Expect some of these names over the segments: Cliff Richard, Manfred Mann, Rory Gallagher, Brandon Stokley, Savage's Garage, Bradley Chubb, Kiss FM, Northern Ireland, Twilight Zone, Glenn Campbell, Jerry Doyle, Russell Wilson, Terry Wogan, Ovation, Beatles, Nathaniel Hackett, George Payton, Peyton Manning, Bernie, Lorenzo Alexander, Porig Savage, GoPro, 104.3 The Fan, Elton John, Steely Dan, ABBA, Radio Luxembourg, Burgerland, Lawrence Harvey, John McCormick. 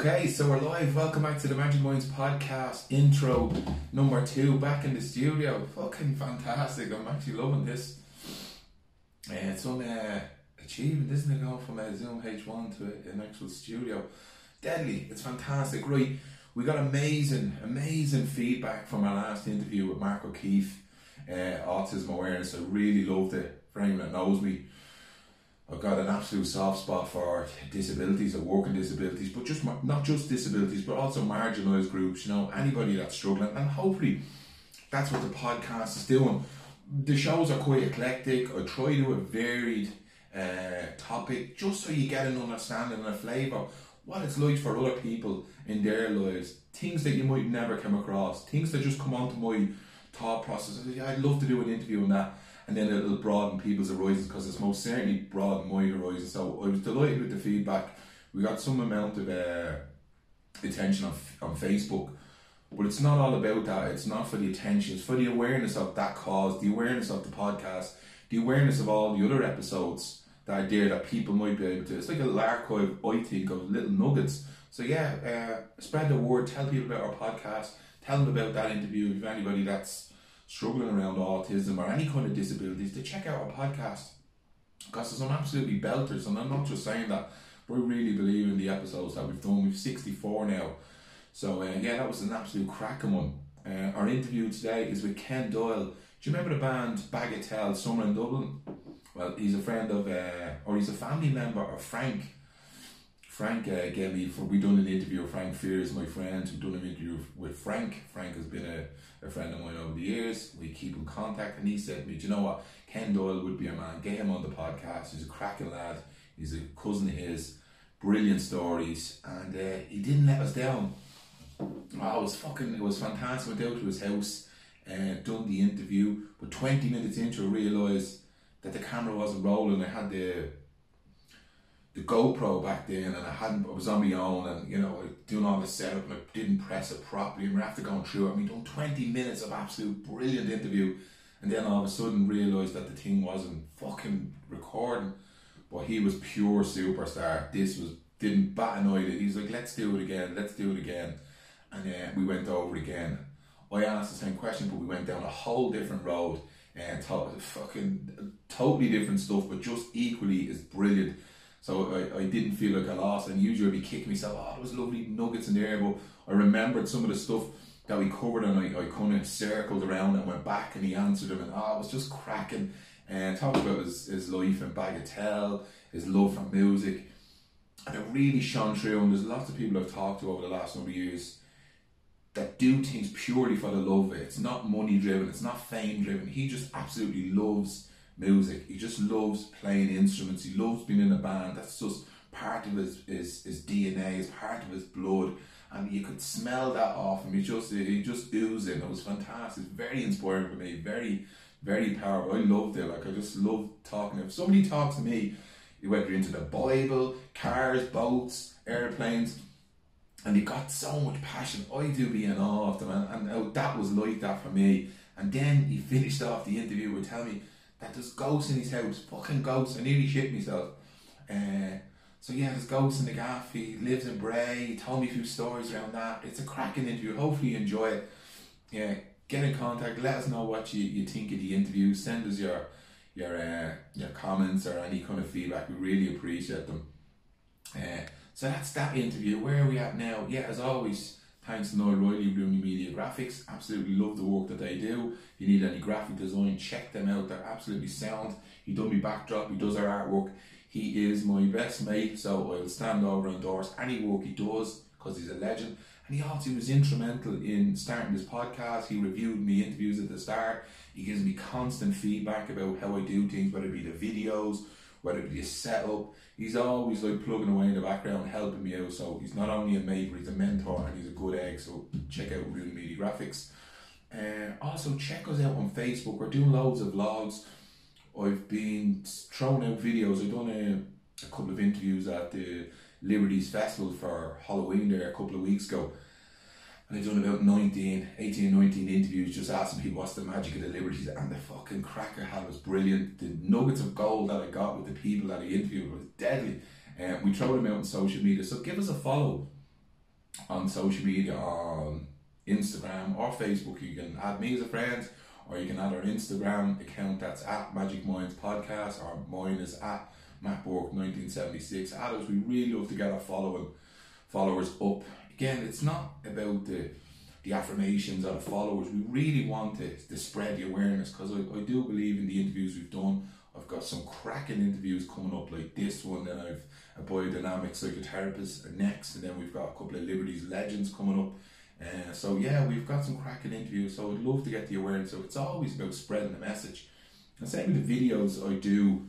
Okay, so we're live. Welcome back to the Magic Minds Podcast intro number 2. Back in the studio. Fucking fantastic. I'm actually loving this. It's an achievement, isn't it, going from a Zoom H1 to an actual studio. Deadly. It's fantastic. Right, we got amazing feedback from our last interview with Marco Keefe, Autism Awareness. I really loved it. For anyone that knows me, I've got an absolute soft spot for disabilities or working disabilities, but just not just disabilities, but also marginalised groups, you know, anybody that's struggling. And hopefully that's what the podcast is doing. The shows are quite eclectic. I try to do a varied topic just so you get an understanding and a flavour what it's like for other people in their lives. Things that you might never come across, things that just come onto my thought process. I'd love to do an interview on that. And then it'll broaden people's horizons, because it's most certainly broadened my horizons. So I was delighted with the feedback. We got some amount of attention on Facebook, but it's not all about that. It's not for the attention. It's for the awareness of that cause, the awareness of the podcast, the awareness of all the other episodes that are there that people might be able to. It's like a little archive, I think, of little nuggets. So yeah, spread the word. Tell people about our podcast. Tell them about that interview. If anybody that's struggling around autism or any kind of disabilities, to check out our podcast, because there's some absolutely belters. And I'm not just saying that, but I really believe in the episodes that we've done. We've 64 now, so yeah, that was an absolute cracking one. Our interview today is with Ken Doyle. Do you remember the band Bagatelle, Summer in Dublin? Well, he's a friend of, or he's a family member of Frank. Frank gave me, we done an interview with Frank Fears, my friend. We've done an interview with Frank. Frank has been a friend of mine over the years. We keep in contact, and he said to me, do you know what, Ken Doyle would be a man, get him on the podcast. He's a cracking lad. He's a cousin of his. Brilliant stories, and he didn't let us down. Oh, it was fantastic. Went down to his house and done the interview, but 20 minutes into, I realised that the camera wasn't rolling. I had the GoPro back then, and I was on my own, and you know, doing all the setup, and I didn't press it properly. And after going through it, I mean, done 20 minutes of absolute brilliant interview, and then all of a sudden realised that the thing wasn't fucking recording. But he was pure superstar. Didn't bat an eye. He was like, let's do it again. And we went over it again. I asked the same question, but we went down a whole different road, and fucking totally different stuff, but just equally as brilliant. So I didn't feel like I lost, and usually I'd be kicking myself, oh, there was lovely nuggets in there, but I remembered some of the stuff that we covered, and I kind of circled around and went back, and he answered them, and it was just cracking. And talked about his life in Bagatelle, his love for music, and it really shone through. And there's lots of people I've talked to over the last number of years that do things purely for the love of it. It's not money driven, it's not fame driven. He just absolutely loves music. He just loves playing instruments. He loves being in a band. That's just part of his DNA. It's part of his blood, and you could smell that off him. He just oozing. It was fantastic. Very inspiring for me. Very, very powerful. I loved it. Like, I just love talking to him. If somebody talks to me, whether you're into the Bible, cars, boats, airplanes, and they got so much passion, I do be in awe of them. And that was like that for me. And then he finished off the interview with telling me that there's ghosts in his house, fucking ghosts. I nearly shit myself. So yeah, there's ghosts in the gaff. He lives in Bray. He told me a few stories around that. It's a cracking interview. Hopefully you enjoy it. Yeah, get in contact. Let us know what you think of the interview. Send us your comments or any kind of feedback. We really appreciate them. So that's that interview. Where are we at now? Yeah, as always, thanks to Noel Riley, Media Graphics. Absolutely love the work that they do. If you need any graphic design, check them out. They're absolutely sound. He done me backdrop. He does our artwork. He is my best mate, so I will stand over and endorse any work he does, because he's a legend. And he also was instrumental in starting this podcast. He reviewed me interviews at the start. He gives me constant feedback about how I do things, whether it be the videos, whether it be a setup. He's always like plugging away in the background, helping me out. So he's not only a mate, but he's a mentor, and he's a good egg. So check out Real Media Graphics. And also check us out on Facebook. We're doing loads of vlogs. I've been throwing out videos. I've done a couple of interviews at the Liberties Festival for Halloween there a couple of weeks ago. And I've done about 19 interviews, just asking people what's the magic of the Liberties, and the fucking cracker hat was brilliant. The nuggets of gold that I got with the people that I interviewed was deadly. We throw them out on social media, so give us a follow. on social media, on Instagram or Facebook. You can add me as a friend, or you can add our Instagram account, that's at Magic Minds Podcast, or mine is at Matt Bork 1976. Add us. We really love to get our followers up. Again, it's not about the affirmations or the followers. We really want to spread the awareness, because I do believe in the interviews we've done. I've got some cracking interviews coming up, like this one, then I've a biodynamic psychotherapist next, and then we've got a couple of Liberties legends coming up. So yeah, we've got some cracking interviews, so I'd love to get the awareness. So it's always about spreading the message. And same with the videos I do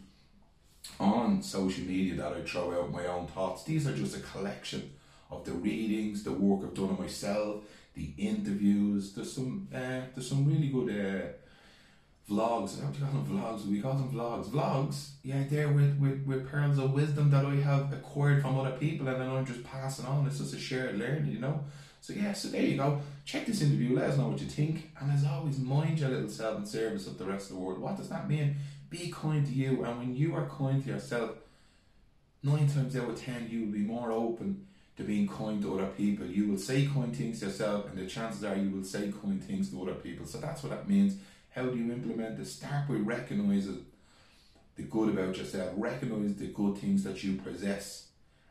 on social media that I throw out my own thoughts. These are just a collection of the readings, the work I've done on myself, the interviews. There's some really good vlogs. I don't call them vlogs, we call them vlogs. Vlogs, yeah, they're with pearls of wisdom that I have acquired from other people, and then I'm just passing on. It's just a shared learning, you know. So yeah, so there you go. Check this interview, let us know what you think. And as always, mind your little self in service of the rest of the world. What does that mean? Be kind to you, and when you are kind to yourself, 9 times out of 10 you'll be more open to being kind to other people. You will say kind things to yourself, and the chances are you will say kind things to other people. So that's what that means. How do you implement this? Start by recognizing the good about yourself. Recognize the good things that you possess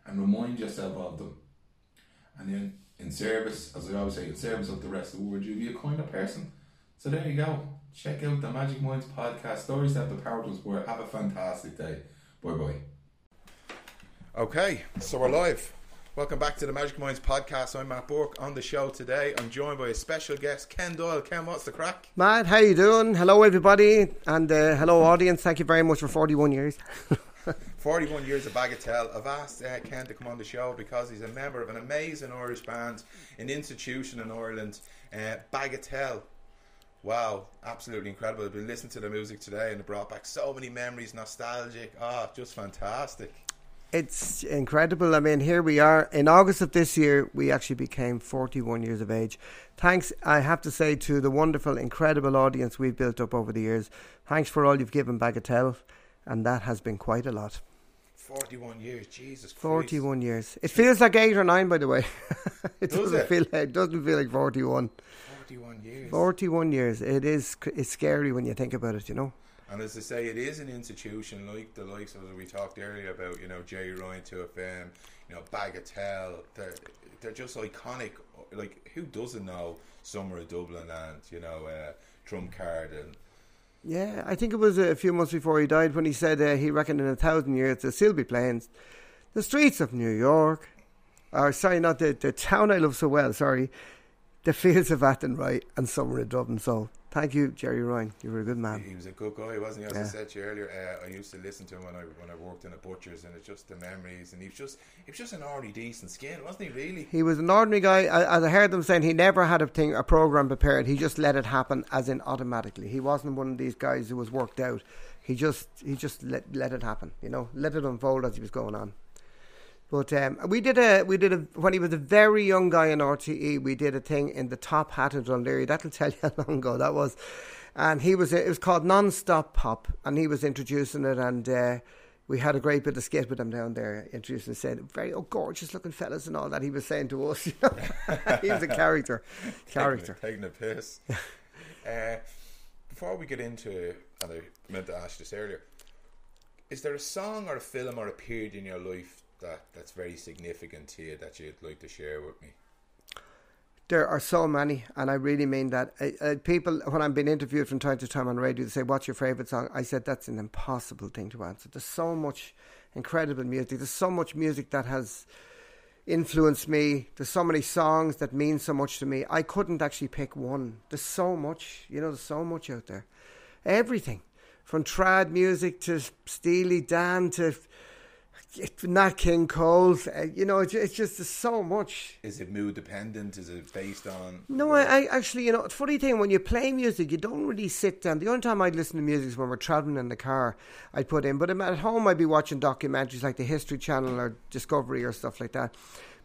and remind yourself of them. And then in service, as I always say, in service of the rest of the world, you'll be a kinder person. So there you go. Check out the Magic Minds Podcast. Stories that the power to inspire. Have a fantastic day. Bye-bye. Okay, so we're live. Welcome back to the Magic Minds Podcast. I'm Matt Bork. On the show today, I'm joined by a special guest, Ken Doyle. Ken, what's the crack? Matt, how you doing? Hello, everybody, and hello, audience. Thank you very much for 41 years. 41 years of Bagatelle. I've asked Ken to come on the show because he's a member of an amazing Irish band, an institution in Ireland, Bagatelle. Wow, absolutely incredible. I've been listening to the music today, and it brought back so many memories, nostalgic. Oh, just fantastic. It's incredible. I mean, here we are. In August of this year, we actually became 41 years of age. Thanks, I have to say, to the wonderful, incredible audience we've built up over the years. Thanks for all you've given Bagatelle, and that has been quite a lot. 41 years, Jesus Christ. 41 years. It feels like 8 or 9, by the way. It doesn't feel like 41. 41 years. 41 years. It's scary when you think about it, you know. And as I say, it is an institution like the likes of, as we talked earlier about, you know, Jerry Ryan 2FM, you know, Bagatelle. They're just iconic. Like, who doesn't know Summer of Dublin and, you know, Drumcard and... Yeah, I think it was a few months before he died when he said he reckoned in 1,000 years they'll still be playing the streets of New York. Or, sorry, not the town I love so well, sorry. The fields of Athenry and Summer of Dublin, so... Thank you, Jerry Ryan. You were a good man. He was a good guy, wasn't he? As I said to you earlier, I used to listen to him when I worked in a butcher's, and it's just the memories. And he was just an ordinary, decent skin, wasn't he? Really, he was an ordinary guy. As I heard them saying, he never had a program prepared. He just let it happen, as in automatically. He wasn't one of these guys who was worked out. He just let it happen. You know, let it unfold as he was going on. But we did a when he was a very young guy in RTE, we did a thing in the Top Hat in Dunleary. That'll tell you how long ago that was. And it was called Non-Stop Pop, and he was introducing it, and we had a great bit of skit with him down there, introducing, saying, very gorgeous looking fellas and all that. He was saying to us, you know, he was a character. Taking a piss. Before we get into, and I meant to ask you this earlier, is there a song or a film or a period in your life that's very significant to you that you'd like to share with me? There are so many, and I really mean that. People, when I'm being interviewed from time to time on radio, they say, what's your favourite song? I said, that's an impossible thing to answer. There's so much incredible music. There's so much music that has influenced me. There's so many songs that mean so much to me. I couldn't actually pick one. There's so much, you know, there's so much out there. Everything, from trad music to Steely Dan to... Nat King Cole, you know, it's just so much. Is it mood dependent? Is it based on... No, I actually, you know, it's a funny thing, when you play music, you don't really sit down. The only time I'd listen to music is when we're travelling in the car, I'd put in. But at home, I'd be watching documentaries like the History Channel or Discovery or stuff like that.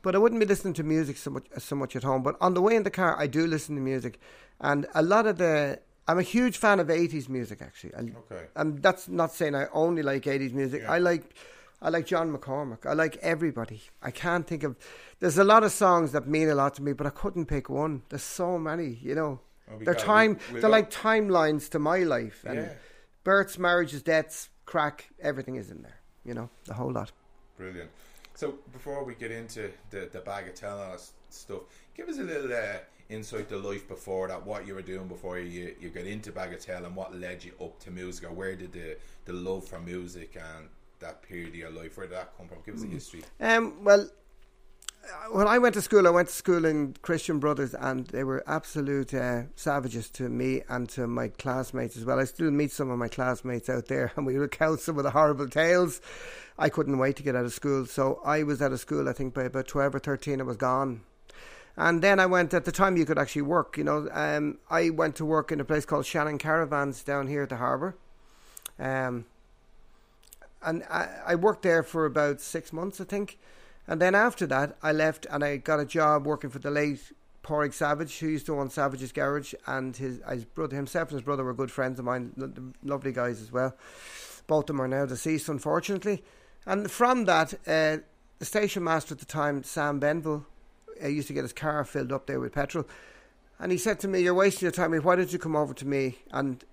But I wouldn't be listening to music so much at home. But on the way in the car, I do listen to music. And a lot of the... I'm a huge fan of 80s music, actually. Okay. And that's not saying I only like 80s music. Yeah. I like... I like John McCormick. I like everybody. I can't think of... There's a lot of songs that mean a lot to me, but I couldn't pick one. There's so many, you know. Oh, they're like timelines to my life. And yeah. Births, marriages, deaths, crack, everything is in there. You know, the whole lot. Brilliant. So before we get into the Bagatelle and all that stuff, give us a little insight to life before that, what you were doing before you got into Bagatelle and what led you up to music, or where did the love for music and that period of your life, where did that come from? Give us a history. Well, when I went to school in Christian Brothers, and they were absolute savages to me and to my classmates as well. I still meet some of my classmates out there, and we recount some of the horrible tales. I couldn't wait to get out of school, so I was out of school, I think, by about 12 or 13, I was gone. And then I went, at the time you could actually work, you know, I went to work in a place called Shannon Caravans down here at the harbour. And I worked there for about 6 months, I think. And then after that, I left and I got a job working for the late Porig Savage, who used to own Savage's Garage, and his brother, himself and his brother were good friends of mine, lovely guys as well. Both of them are now deceased, unfortunately. And from that, the station master at the time, Sam Benville, used to get his car filled up there with petrol. And he said to me, "You're wasting your time. Why don't you come over to me and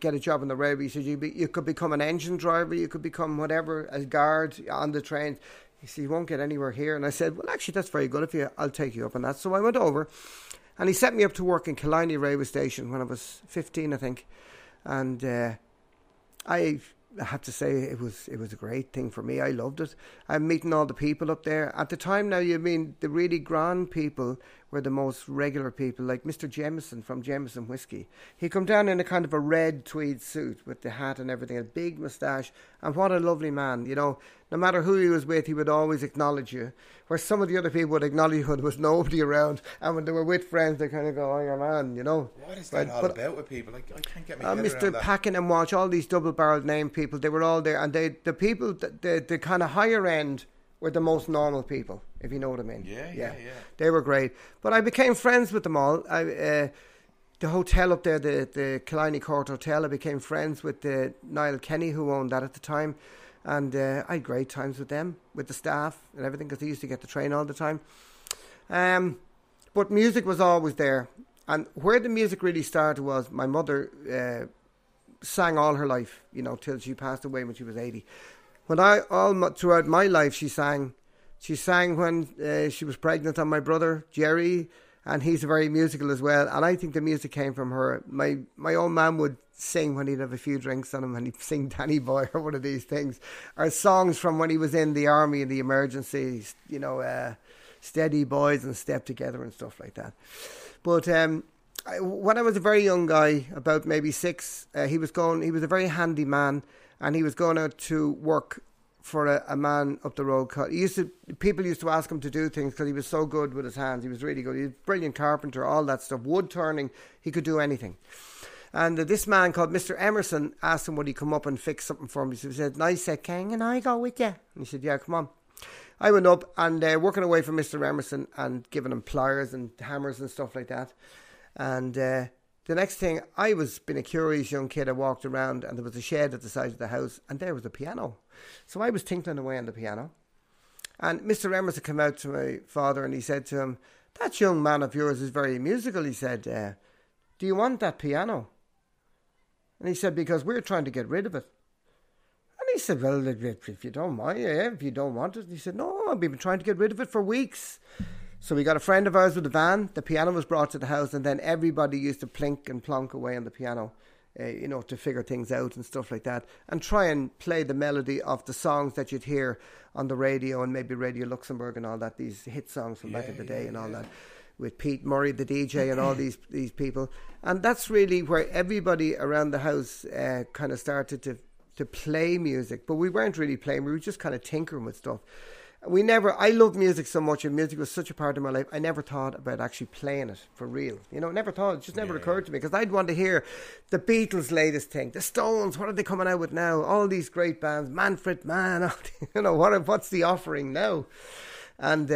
get a job on the railway?" He said, you could become an engine driver, you could become whatever, a guard on the train. He said, "You won't get anywhere here." And I said, "Well, actually, that's very good of you. I'll take you up on that." So I went over, and he set me up to work in Killiney Railway Station when I was 15, I think. And I have to say, it was a great thing for me. I loved it. I'm meeting all the people up there. At the time now, you mean the really grand people were the most regular people, like Mister Emerson from Emerson Whiskey. He come down in a kind of a red tweed suit with the hat and everything, a big moustache, and what a lovely man, you know. No matter who he was with, he would always acknowledge you. Where some of the other people would acknowledge you when there was nobody around, and when they were with friends, they kind of go, "Oh, your man," you know. What is that all about with people? Like, I can't get my head around that. Mr. Packin and Walsh, all these double-barreled name people, they were all there, and the people, the kind of higher end were the most normal people, if you know what I mean. Yeah. They were great, but I became friends with them all. The hotel up there, the Killiney Court Hotel, I became friends with the Niall Kenny who owned that at the time. And I had great times with them, with the staff and everything, because they used to get the train all the time. But music was always there. And where the music really started was my mother sang all her life, you know, till she passed away when she was 80. Throughout my life, she sang. She sang when she was pregnant on my brother, Jerry, and he's very musical as well. And I think the music came from her. My old man would sing when he'd have a few drinks on him, and he'd sing Danny Boy or one of these things, or songs from when he was in the army in the emergencies, you know, Steady Boys and Step Together and stuff like that. But when I was a very young guy, about maybe six, he was a very handy man, and he was going out to work for a man up the road. People used to ask him to do things because he was so good with his hands. He was really good. He was a brilliant carpenter, all that stuff. Wood turning, he could do anything. And this man called Mister Emerson asked him would he come up and fix something for me. So he said, and I said, "King, and I go with you?" And he said, "Yeah, come on." I went up and working away for Mister Emerson and giving him pliers and hammers and stuff like that. And the next thing, I was being a curious young kid. I walked around and there was a shed at the side of the house and there was a piano. So I was tinkling away on the piano. And Mr. Emerson came out to my father and he said to him, "That young man of yours is very musical." He said, "Do you want that piano?" And he said, "Because we're trying to get rid of it." And he said, "Well, if you don't mind, if you don't want it." He said, "No, I've been trying to get rid of it for weeks." So we got a friend of ours with a van. The piano was brought to the house, and then everybody used to plink and plonk away on the piano, you know, to figure things out and stuff like that, and try and play the melody of the songs that you'd hear on the radio and maybe Radio Luxembourg and all that, these hit songs from back in the day and all that, with Pete Murray, the DJ, and all these people. And that's really where everybody around the house kind of started to play music, but we weren't really playing. We were just kind of tinkering with stuff. I loved music so much, and music was such a part of my life. I never thought about actually playing it for real. You know, it just never occurred to me, because I'd want to hear the Beatles' latest thing, the Stones, what are they coming out with now? All these great bands, Manfred Mann, you know, what's the offering now? And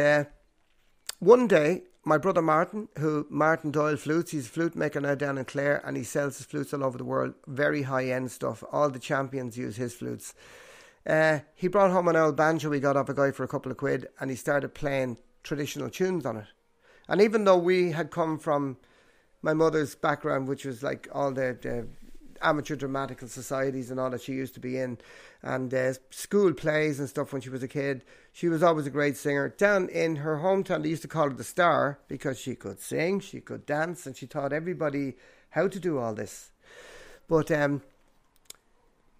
one day, my brother Martin Doyle flutes, he's a flute maker now down in Clare, and he sells his flutes all over the world, very high-end stuff. All the champions use his flutes. He brought home an old banjo we got off a guy for a couple of quid, and he started playing traditional tunes on it. And even though we had come from my mother's background, which was like all the amateur dramatical societies and all that she used to be in, and school plays and stuff when she was a kid, she was always a great singer. Down in her hometown, they used to call her the Star, because she could sing, she could dance, and she taught everybody how to do all this. But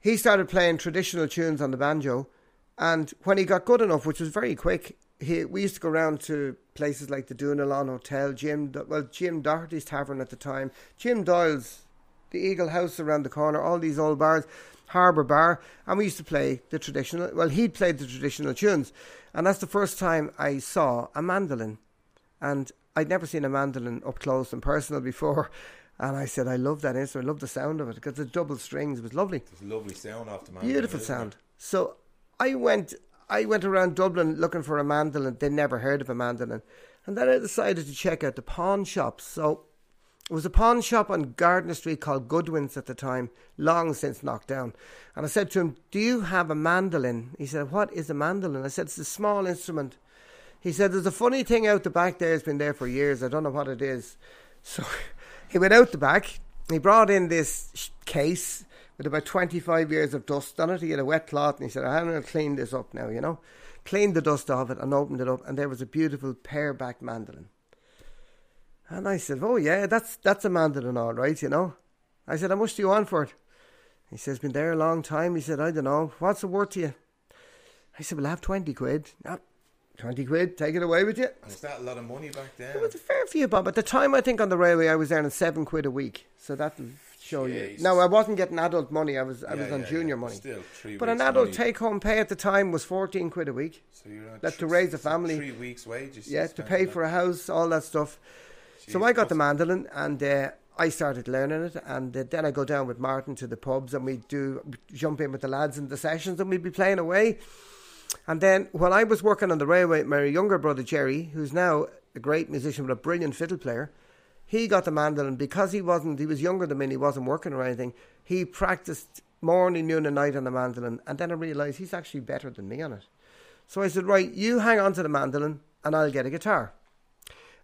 he started playing traditional tunes on the banjo, and when he got good enough, which was very quick, we used to go around to places like the Dunalan Hotel, Jim Doherty's Tavern at the time, Jim Doyle's, the Eagle House around the corner, all these old bars, Harbour Bar, and we used to play the traditional, well, he'd played the traditional tunes, and that's the first time I saw a mandolin, and I'd never seen a mandolin up close and personal before, and I said, I love that instrument, I love the sound of it, because the double strings was lovely. It's a lovely sound off the mandolin. Beautiful sound. So I went around Dublin looking for a mandolin. They never heard of a mandolin. And then I decided to check out the pawn shops. So it was a pawn shop on Gardner Street called Goodwin's at the time, long since knocked down. And I said to him, do you have a mandolin? He said, what is a mandolin? I said, it's a small instrument. He said, there's a funny thing out the back there. It's been there for years. I don't know what it is. So he went out the back. He brought in this case with about 25 years of dust on it. He had a wet cloth, and he said, I'm going to clean this up now, you know. Cleaned the dust off it and opened it up, and there was a beautiful pear-back mandolin. And I said, oh, yeah, that's a mandolin all right, you know. I said, how much do you want for it? He says, been there a long time. He said, I don't know. What's it worth to you? I said, well, I have 20 quid. Yep. 20 quid, take it away with you. Was that a lot of money back then? It was a fair few bob. At the time, I think on the railway, I was earning 7 quid a week. So that'll show you. No, I wasn't getting adult money. I was on junior money. Still, but an adult take-home pay at the time was 14 quid a week. So you're on to raise a family. 3 weeks' wages. Yeah, to pay for a house, all that stuff. Jeez, so I got the mandolin, and I started learning it. And then I go down with Martin to the pubs, and we'd jump in with the lads in the sessions, and we'd be playing away. And then while I was working on the railway, my younger brother Jerry, who's now a great musician but a brilliant fiddle player, he got the mandolin because he was younger than me and he wasn't working or anything. He practiced morning, noon and night on the mandolin, and then I realised he's actually better than me on it. So I said, right, you hang on to the mandolin and I'll get a guitar.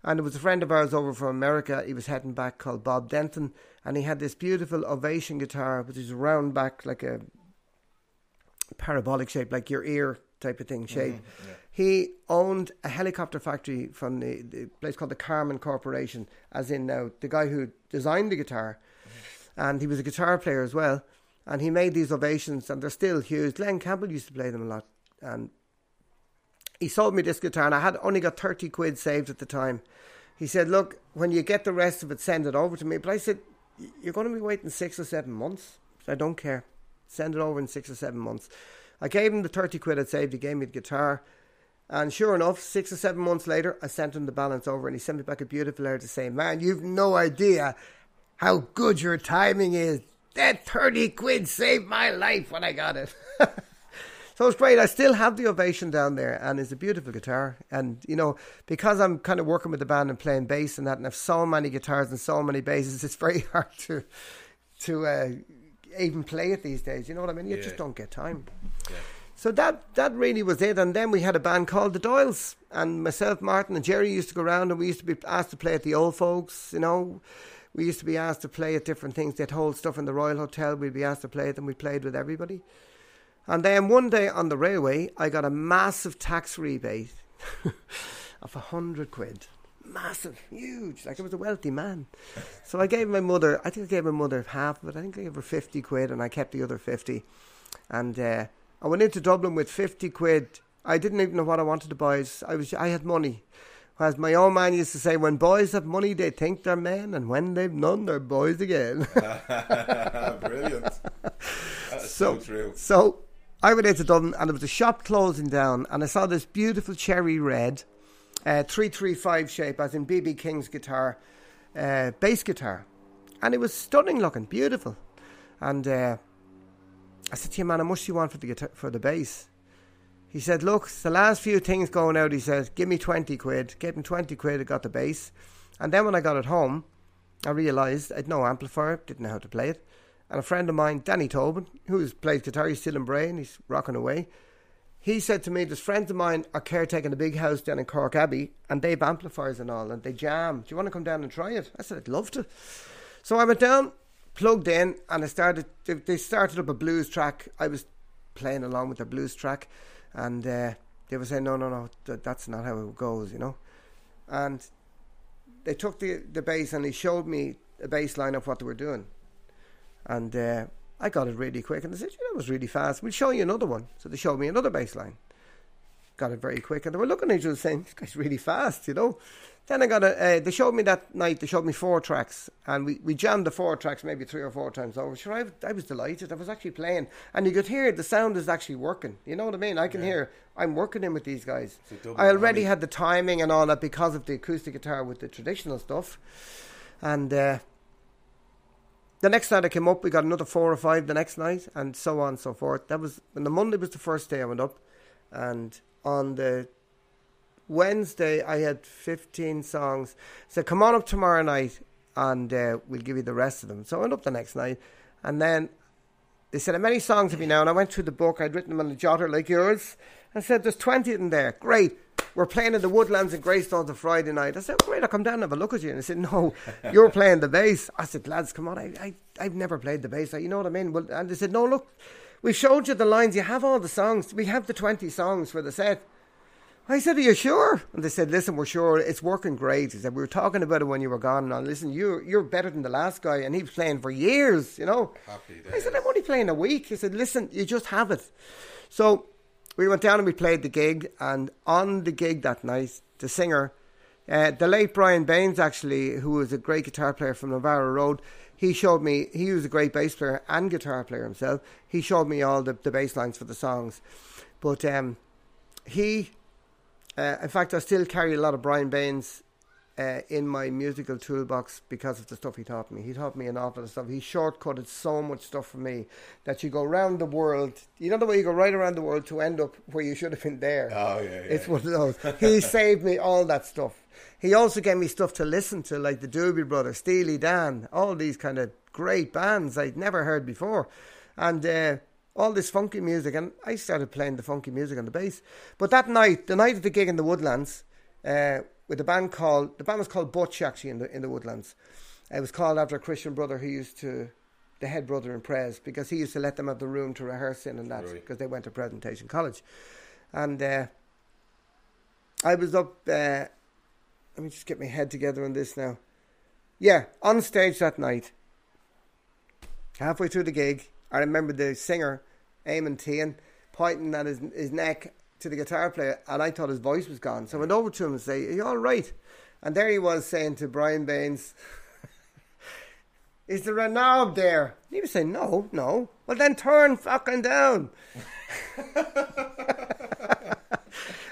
And there was a friend of ours over from America, he was heading back, called Bob Denton, and he had this beautiful Ovation guitar, which is round back like a parabolic shape, like your ear type of thing, shape. Mm-hmm, yeah. He owned a helicopter factory from the place called the Carmen Corporation, as in now the guy who designed the guitar, and he was a guitar player as well, and he made these Ovations, and they're still huge. Glenn Campbell used to play them a lot, and he sold me this guitar, and I had only got 30 quid saved at the time. He said, look, when you get the rest of it, send it over to me. But I said, you're going to be waiting 6 or 7 months. I don't care, send it over in 6 or 7 months. I gave him the 30 quid I'd saved, he gave me the guitar, and sure enough, 6 or 7 months later, I sent him the balance over, and he sent me back a beautiful letter to say, man, you've no idea how good your timing is. That 30 quid saved my life when I got it. So it's great. I still have the Ovation down there, and it's a beautiful guitar. And, you know, because I'm kind of working with the band and playing bass and that, and I have so many guitars and so many basses, it's very hard to even play it these days, you know what I mean? You just don't get time. Yeah. So that really was it. And then we had a band called the Doyles, and myself, Martin and Jerry used to go around, and we used to be asked to play at the Old Folks, you know. We used to be asked to play at different things. They'd hold stuff in the Royal Hotel, we'd be asked to play at them. We played with everybody. And then one day on the railway, I got a massive tax rebate of 100 quid. Massive, huge, like I was a wealthy man. So I gave my mother, half of it. I think I gave her 50 quid and I kept the other 50. And I went into Dublin with 50 quid. I didn't even know what I wanted to buy. I had money. Whereas my old man used to say, when boys have money, they think they're men. And when they've none, they're boys again. Brilliant. That's so true. So I went into Dublin and there was a shop closing down and I saw this beautiful cherry red 335 shape, as in B.B. King's guitar, bass guitar, and it was stunning looking, beautiful. And I said to him, man, how much do you want for the bass? He said, look, it's the last few things going out. He said, give me 20 quid. Gave him 20 quid, I got the bass. And then when I got it home, I realised I'd no amplifier, didn't know how to play it. And a friend of mine, Danny Tobin, who plays guitar, he's still in Bray and he's rocking away. He said to me, there's friends of mine are caretaking a big house down in Cork Abbey and they have amplifiers and all and they jam. Do you want to come down and try it? I said, I'd love to. So I went down, plugged in, and I started, they started up a blues track. I was playing along with the blues track and they were saying, no, that's not how it goes, you know. And they took the bass and they showed me a bass line of what they were doing. And I got it really quick. And they said, yeah, that was really fast. We'll show you another one. So they showed me another bass line. Got it very quick. And they were looking at each other saying, this guy's really fast, you know. Then I got a, they showed me that night, they showed me 4 tracks. And we jammed the 4 tracks maybe 3 or 4 times over. Sure, I was delighted. I was actually playing. And you could hear the sound is actually working. You know what I mean? I can hear, I'm working in with these guys. I already had the timing and all that because of the acoustic guitar with the traditional stuff. And... the next night I came up, we got another 4 or 5 the next night, and so on and so forth. That was, and the Monday was the first day I went up, and on the Wednesday I had 15 songs. So come on up tomorrow night, and we'll give you the rest of them. So I went up the next night, and then they said, how many songs have you now? And I went through the book, I'd written them on a jotter like yours, and said, there's 20 in there, great. We're playing in the Woodlands in Greystones on Friday night. I said, great, I'll come down and have a look at you. And I said, no, you're playing the bass. I said, lads, come on, I've never played the bass. You know what I mean? Well, and they said, no, look, we showed you the lines. You have all the songs. We have the 20 songs for the set. I said, are you sure? And they said, listen, we're sure. It's working great. He said, we were talking about it when you were gone. And listen, you're better than the last guy. And he was playing for years, you know. Happy days. I said, I'm only playing a week. He said, listen, you just have it. So... we went down and we played the gig, and on the gig that night, the singer, the late Brian Baines, actually, who was a great guitar player from Navarra Road, he showed me, he was a great bass player and guitar player himself, he showed me all the bass lines for the songs. But in fact, I still carry a lot of Brian Baines in my musical toolbox because of the stuff he taught me. He taught me an awful lot of stuff. He shortcutted so much stuff for me that you go around the world, you know the way you go right around the world to end up where you should have been there. Oh, yeah, yeah. It's one of those. He saved me all that stuff. He also gave me stuff to listen to, like the Doobie Brothers, Steely Dan, all these kind of great bands I'd never heard before. And all this funky music. And I started playing the funky music on the bass. But that night, the night of the gig in the Woodlands, with a band called, the band was called Butch, actually, in the Woodlands. It was called after a Christian brother who used to, the head brother in Prez, because he used to let them have the room to rehearse in and that, because They went to Presentation College. And I was up, let me just get my head together on this now. Yeah, on stage that night, halfway through the gig, I remember the singer, Eamon Tian, pointing at his neck to the guitar player, and I thought his voice was gone. So I went over to him and say, are you all right? And there he was saying to Brian Baines, is there a knob there? And he was saying, no. Well, then turn fucking down.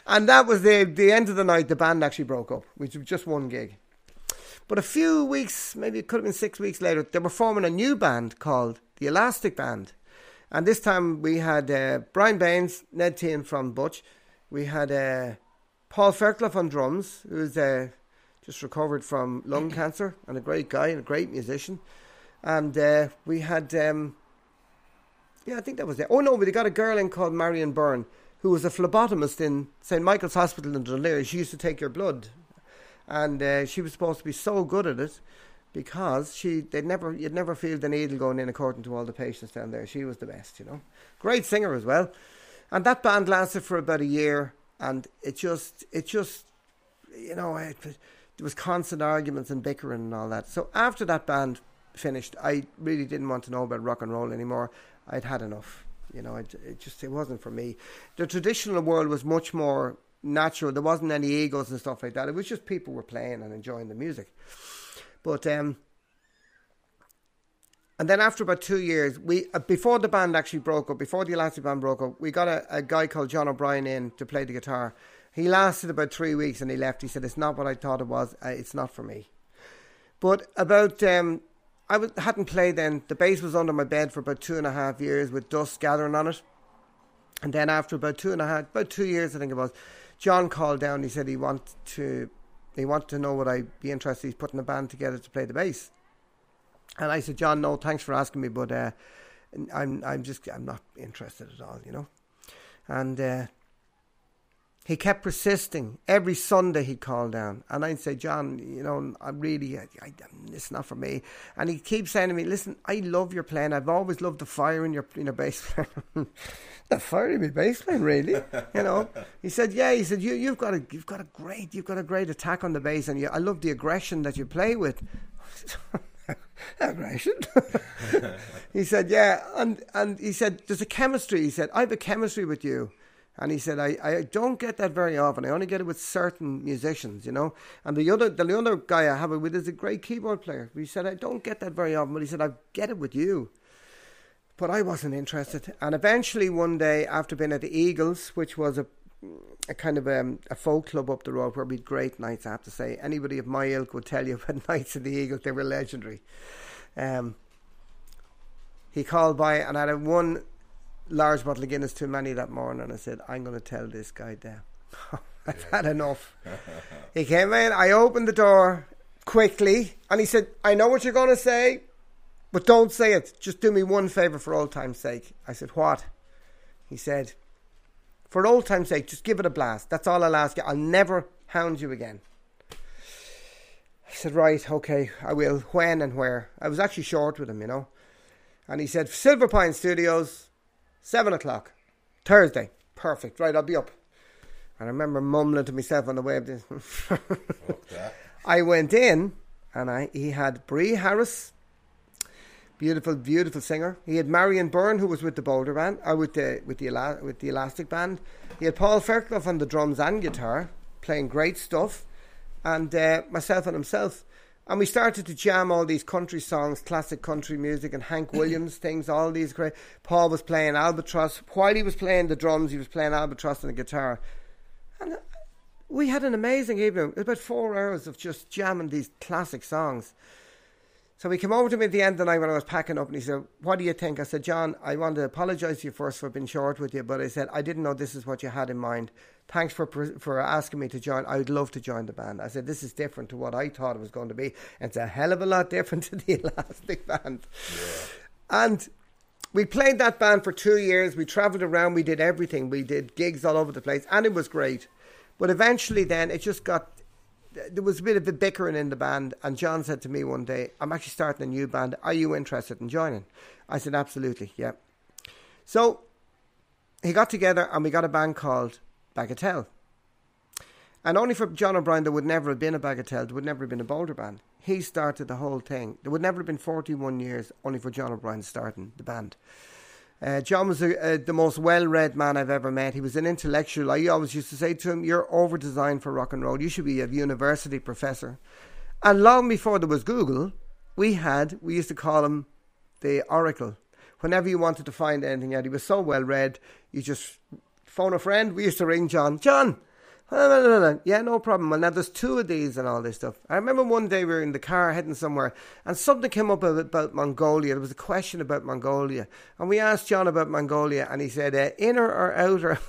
And that was the end of the night. The band actually broke up, which was just one gig. But a few weeks, maybe it could have been 6 weeks later, they were forming a new band called the Elastic Band. And this time we had Brian Baines, Ned Tien from Butch. We had Paul Fairclough on drums, who was just recovered from lung cancer, and a great guy and a great musician. And we had, I think that was it. Oh, no, but they got a girl in called Marion Byrne, who was a phlebotomist in St. Michael's Hospital in Dunleary. She used to take your blood. And she was supposed to be so good at it, because you'd never feel the needle going in, according to all the patients down there. She was the best, you know. Great singer as well. And that band lasted for about a year, and it just, you know, there was constant arguments and bickering and all that. So after that band finished, I really didn't want to know about rock and roll anymore. I'd had enough, you know. It wasn't for me. The traditional world was much more natural. There wasn't any egos and stuff like that. It was just people were playing and enjoying the music. But, and then after about 2 years, before the band actually broke up, before the Elastic Band broke up, we got a guy called John O'Brien in to play the guitar. He lasted about 3 weeks and he left. He said, it's not what I thought it was. It's not for me. But hadn't played then. The bass was under my bed for about 2.5 years with dust gathering on it. And then after about 2 years, I think it was, John called down. He said he wanted to know would I be interested. He's putting a band together to play the bass. And I said, John, no, thanks for asking me, but I'm not interested at all, you know. And he kept persisting. Every Sunday he'd call down. And I'd say, John, you know, it's not for me. And he keeps saying to me, listen, I love your playing. I've always loved the fire in your bass. The fire in my bass line, really. You know. He said, yeah, he said, you've got a great attack on the bass, and I love the aggression that you play with. Aggression. He said, yeah. And he said, there's a chemistry. He said, I have a chemistry with you. And he said, I don't get that very often. I only get it with certain musicians, you know. And the other guy I have it with is a great keyboard player. He said, I don't get that very often. But he said, I get it with you. But I wasn't interested. And eventually one day, after being at the Eagles, which was a kind of a folk club up the road where we had great nights, I have to say. Anybody of my ilk would tell you about nights at the Eagles. They were legendary. He called by and I had one large bottle of Guinness too many that morning. I said, I'm going to tell this guy there. I've had enough. He came in, I opened the door quickly and he said, I know what you're going to say, but don't say it. Just do me one favour for old time's sake. I said, what? He said, for old time's sake, just give it a blast. That's all I'll ask you. I'll never hound you again. I said, right, okay, I will. When and where? I was actually short with him, you know. And he said, Silver Pine Studios, 7:00, Thursday. Perfect. Right, I'll be up. And I remember mumbling to myself on the way. I went in and he had Bree Harris, beautiful, beautiful singer. He had Marion Byrne, who was with the Boulder Band, or with the Elastic Band. He had Paul Fairclough on the drums and guitar, playing great stuff, and myself and himself. And we started to jam all these country songs, classic country music, and Hank Williams things, all these great. Paul was playing Albatross. While he was playing the drums, he was playing Albatross on the guitar. And we had an amazing evening. It was about 4 hours of just jamming these classic songs. So he came over to me at the end of the night when I was packing up and he said, what do you think? I said, John, I want to apologise to you first for being short with you, but I said, I didn't know this is what you had in mind. Thanks for asking me to join. I would love to join the band. I said, this is different to what I thought it was going to be. It's a hell of a lot different to the Elastic Band. Yeah. And we played that band for 2 years. We travelled around. We did everything. We did gigs all over the place and it was great. But eventually then it just got... There was a bit of a bickering in the band and John said to me one day, I'm actually starting a new band. Are you interested in joining? I said, absolutely, yeah. So he got together and we got a band called Bagatelle. And only for John O'Brien, there would never have been a Bagatelle. There would never have been a Boulder Band. He started the whole thing. There would never have been 41 years only for John O'Brien starting the band. John was the most well-read man I've ever met. He was an intellectual. I always used to say to him, you're over-designed for rock and roll. You should be a university professor. And long before there was Google, we used to call him the Oracle. Whenever you wanted to find anything out, he was so well-read, you just phone a friend. We used to ring John. John! Yeah, no problem. Well, now there's two of these and all this stuff. I remember one day we were in the car heading somewhere and something came up about Mongolia. There was a question about Mongolia. And we asked John about Mongolia and he said, inner or outer?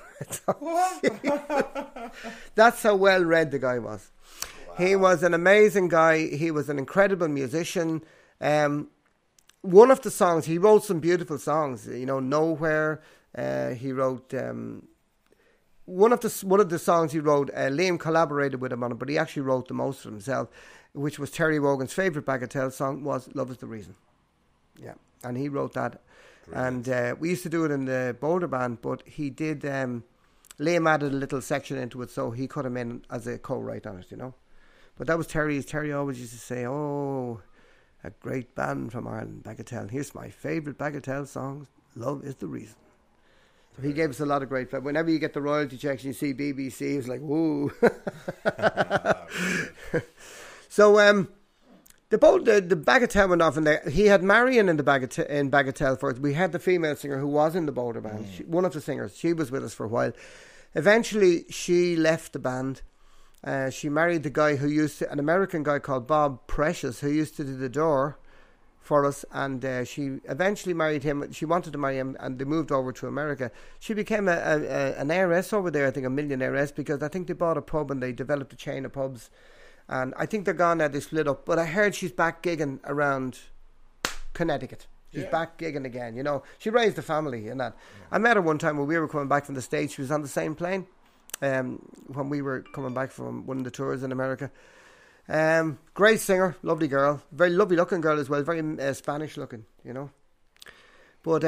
That's how well read the guy was. Wow. He was an amazing guy. He was an incredible musician. One of the songs, he wrote some beautiful songs, you know, Nowhere. He wrote... One of the songs he wrote, Liam collaborated with him on it, but he actually wrote the most of himself, which was Terry Wogan's favourite Bagatelle song was Love is the Reason. Yeah, and he wrote that. Brilliant. And we used to do it in the Boulder Band, but he did, Liam added a little section into it, so he cut him in as a co-write on it, you know. But that was Terry's. Terry always used to say, oh, a great band from Ireland, Bagatelle. Here's my favourite Bagatelle song, Love is the Reason. He gave us a lot of great fun. Whenever you get the royalty checks and you see BBC, it's like, whoa. So the Bagatelle went off in there. He had Marion in the Bagatelle for us. We had the female singer who was in the Boulder Band. Mm. One of the singers. She was with us for a while. Eventually, she left the band. She married the guy who used to, an American guy called Bob Precious, who used to do the door for us, and she eventually married him. She wanted to marry him and they moved over to America. She became an heiress over there, I think, a millionaire, because I think they bought a pub and they developed a chain of pubs, and I think they're gone now, they split up, but I heard she's back gigging around Connecticut. She's back gigging again, you know. She raised a family and that. I met her one time when we were coming back from the States. She was on the same plane when we were coming back from one of the tours in America. Great singer, lovely girl, very lovely looking girl as well, very Spanish looking, you know. But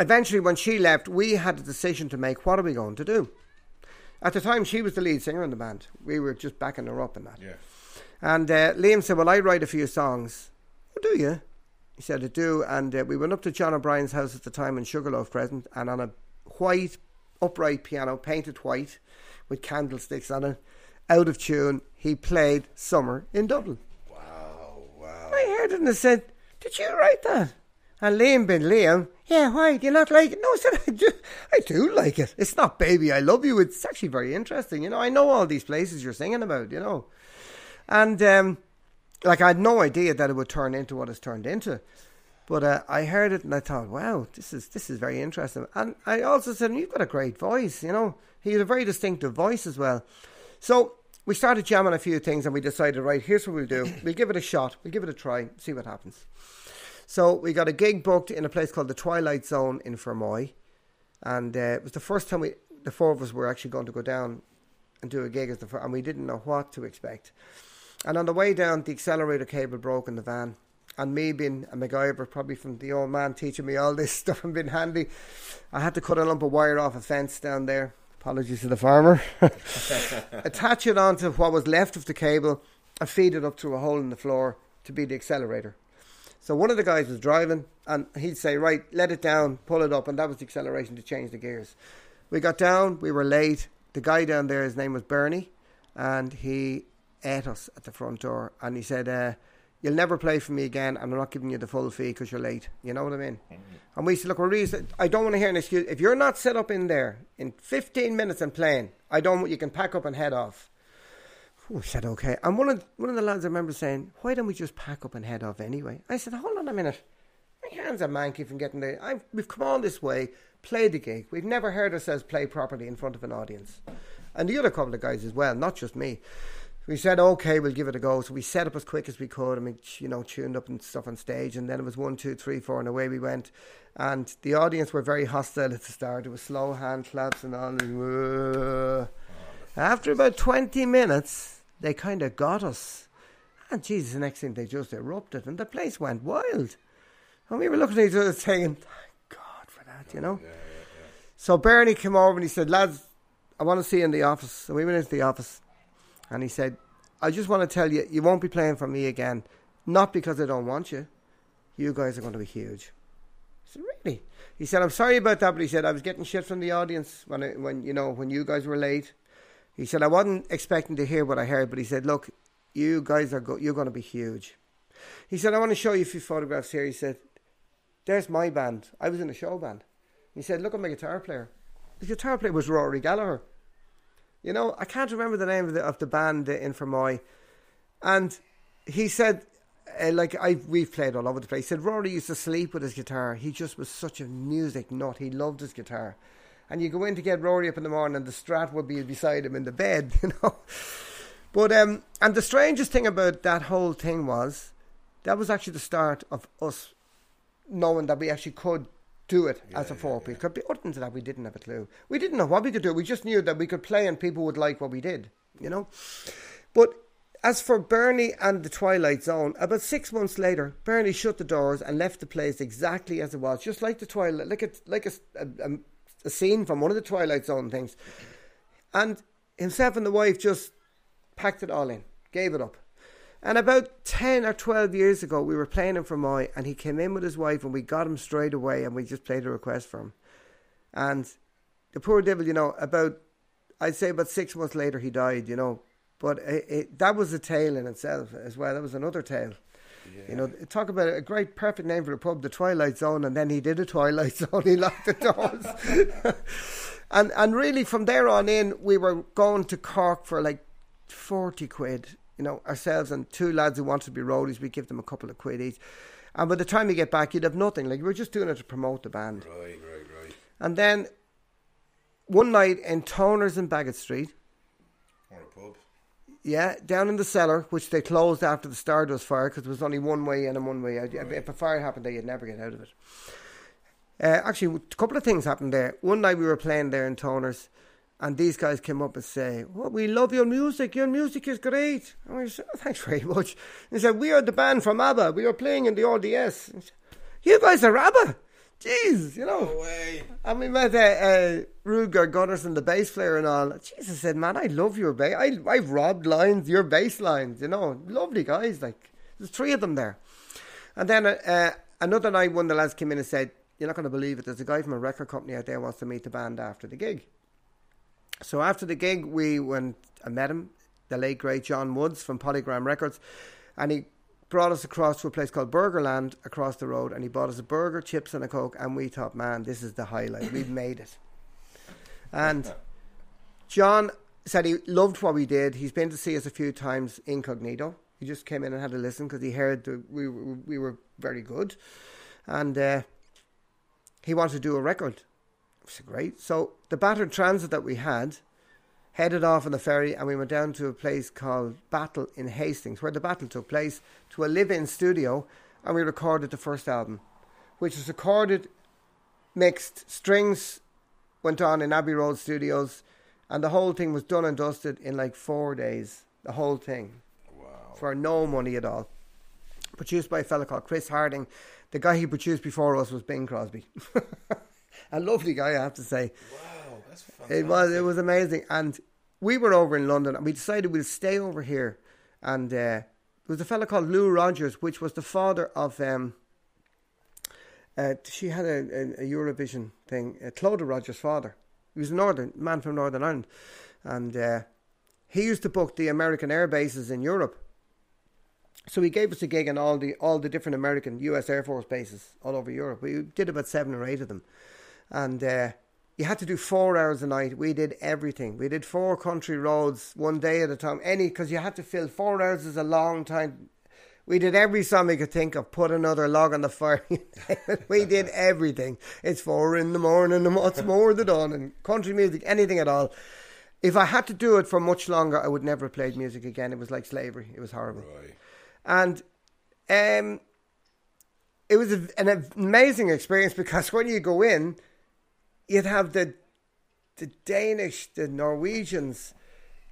eventually when she left, we had a decision to make. What are we going to do? At the time, she was the lead singer in the band. We were just backing her up and that. Yeah. And Liam said, well, I write a few songs. Oh, do you? He said, I do. And we went up to John O'Brien's house at the time in Sugarloaf Crescent, and on a white, upright piano, painted white, with candlesticks on it, out of tune, he played Summer in Dublin. Wow, wow. I heard it and I said, did you write that? And Liam being Liam, yeah, why? Do you not like it? No, I said, I do like it. It's not Baby I Love You. It's actually very interesting. You know, I know all these places you're singing about, you know. And, like, I had no idea that it would turn into what it's turned into. But I heard it and I thought, wow, this is very interesting. And I also said, you've got a great voice, you know. He had a very distinctive voice as well. So we started jamming a few things and we decided, right, here's what we'll do. We'll give it a shot. We'll give it a try, see what happens. So we got a gig booked in a place called the Twilight Zone in Fermoy. And it was the first time the four of us were actually going to go down and do a gig. And we didn't know what to expect. And on the way down, the accelerator cable broke in the van. And me being a MacGyver, probably from the old man teaching me all this stuff and being handy, I had to cut a lump of wire off a fence down there. Apologies to the farmer. Attach it onto what was left of the cable and feed it up through a hole in the floor to be the accelerator. So one of the guys was driving and he'd say, right, let it down, pull it up. And that was the acceleration to change the gears. We got down, we were late. The guy down there, his name was Bernie, and he ate us at the front door, and he said, you'll never play for me again, and I'm not giving you the full fee because you're late. You know what I mean? And we said, look, I don't want to hear an excuse. If you're not set up in there in 15 minutes and playing, you can pack up and head off. We said, okay. And one of the lads I remember saying, why don't we just pack up and head off anyway? I said, hold on a minute. My hands are manky from getting there. We've come all this way, played the gig. We've never heard ourselves play properly in front of an audience. And the other couple of guys as well, not just me. We said, okay, we'll give it a go. So we set up as quick as we could. I mean, you know, tuned up and stuff on stage. And then it was 1, 2, 3, 4, and away we went. And the audience were very hostile at the start. It was slow hand claps and all. Oh, after about 20 minutes, they kind of got us. And Jesus, the next thing, they just erupted. And the place went wild. And we were looking at each other saying, thank God for that, you know. Yeah, yeah, yeah. So Bernie came over and he said, lads, I want to see you in the office. So we went into the office. And he said, I just want to tell you, you won't be playing for me again. Not because I don't want you. You guys are going to be huge. I said, really? He said, I'm sorry about that, but he said, I was getting shit from the audience when you guys were late. He said, I wasn't expecting to hear what I heard, but he said, look, you guys are you're going to be huge. He said, I want to show you a few photographs here. He said, there's my band. I was in a show band. He said, look at my guitar player. The guitar player was Rory Gallagher. You know, I can't remember the name of the band in Fermoy. And he said, we've played all over the place. He said, Rory used to sleep with his guitar. He just was such a music nut. He loved his guitar. And you go in to get Rory up in the morning and the Strat would be beside him in the bed, you know. But, and the strangest thing about that whole thing was, that was actually the start of us knowing that we actually could do it as a four-piece. Yeah, yeah. Other than that, we didn't have a clue. We didn't know what we could do. We just knew that we could play and people would like what we did, you know. But as for Bernie and the Twilight Zone, about 6 months later, Bernie shut the doors and left the place exactly as it was, just like the Twilight, like a scene from one of the Twilight Zone things. And himself and the wife just packed it all in, gave it up. And about 10 or 12 years ago, we were playing him for Moy, and he came in with his wife, and we got him straight away, and we just played a request for him. And the poor devil, you know, about 6 months later, he died, you know. But that was a tale in itself as well. That was another tale. Yeah. You know, talk about a great, perfect name for the pub, the Twilight Zone, and then he did a Twilight Zone. He locked the doors. and really, from there on in, we were going to Cork for like 40 quid. You know, ourselves and two lads who wanted to be roadies, we give them a couple of quid each. And by the time you get back, you'd have nothing. Like, we were just doing it to promote the band. Right. And then one night in Toner's in Bagot Street. Or a pub. Yeah, down in the cellar, which they closed after the Stardust fire because there was only one way in and one way out. Right. If a fire happened there, you'd never get out of it. Actually, a couple of things happened there. One night we were playing there in Toner's, and these guys came up and say, "Oh, we love your music. Your music is great." And we said, "Oh, thanks very much." And they said, "We are the band from ABBA. We are playing in the RDS." And said, "You guys are ABBA? Jeez, you know." No way. And we met Ruger Gunnarsson, the bass player, and all. Jesus said, "Man, I love your bass. I've robbed lines, your bass lines, you know." Lovely guys, like, there's three of them there. And then another night, one of the lads came in and said, "You're not going to believe it. There's a guy from a record company out there who wants to meet the band after the gig." So after the gig, we went and met him, the late, great John Woods from Polygram Records. And he brought us across to a place called Burgerland across the road. And he bought us a burger, chips and a Coke. And we thought, man, this is the highlight. We've made it. And John said he loved what we did. He's been to see us a few times incognito. He just came in and had a listen because he heard that we were very good. And he wanted to do a record. Which is great. So the battered transit that we had headed off on the ferry, and we went down to a place called Battle in Hastings, where the battle took place, to a live-in studio, and we recorded the first album, which was recorded, mixed, strings went on in Abbey Road Studios, and the whole thing was done and dusted in like 4 days, the whole thing. Wow. For no money at all. Produced by a fella called Chris Harding. The guy he produced before us was Bing Crosby. A lovely guy, I have to say. Wow, that's fantastic. It was amazing. And we were over in London, and we decided we'd stay over here. And there was a fella called Lou Rogers, which was the father of... she had a Eurovision thing. Clodagh Rogers' father. He was a man from Northern Ireland. And he used to book the American air bases in Europe. So he gave us a gig in all the different American US Air Force bases all over Europe. We did about 7 or 8 of them. And you had to do 4 hours a night. We did everything. We did 4 country roads one day at a time. Because you had to fill 4 hours is a long time. We did every song we could think of. Put another log on the fire. We did everything. It's 4 in the morning and what's more than dawn and country music, anything at all. If I had to do it for much longer, I would never have played music again. It was like slavery. It was horrible. Right. And it was an amazing experience because when you go in, you'd have the Danish, the Norwegians,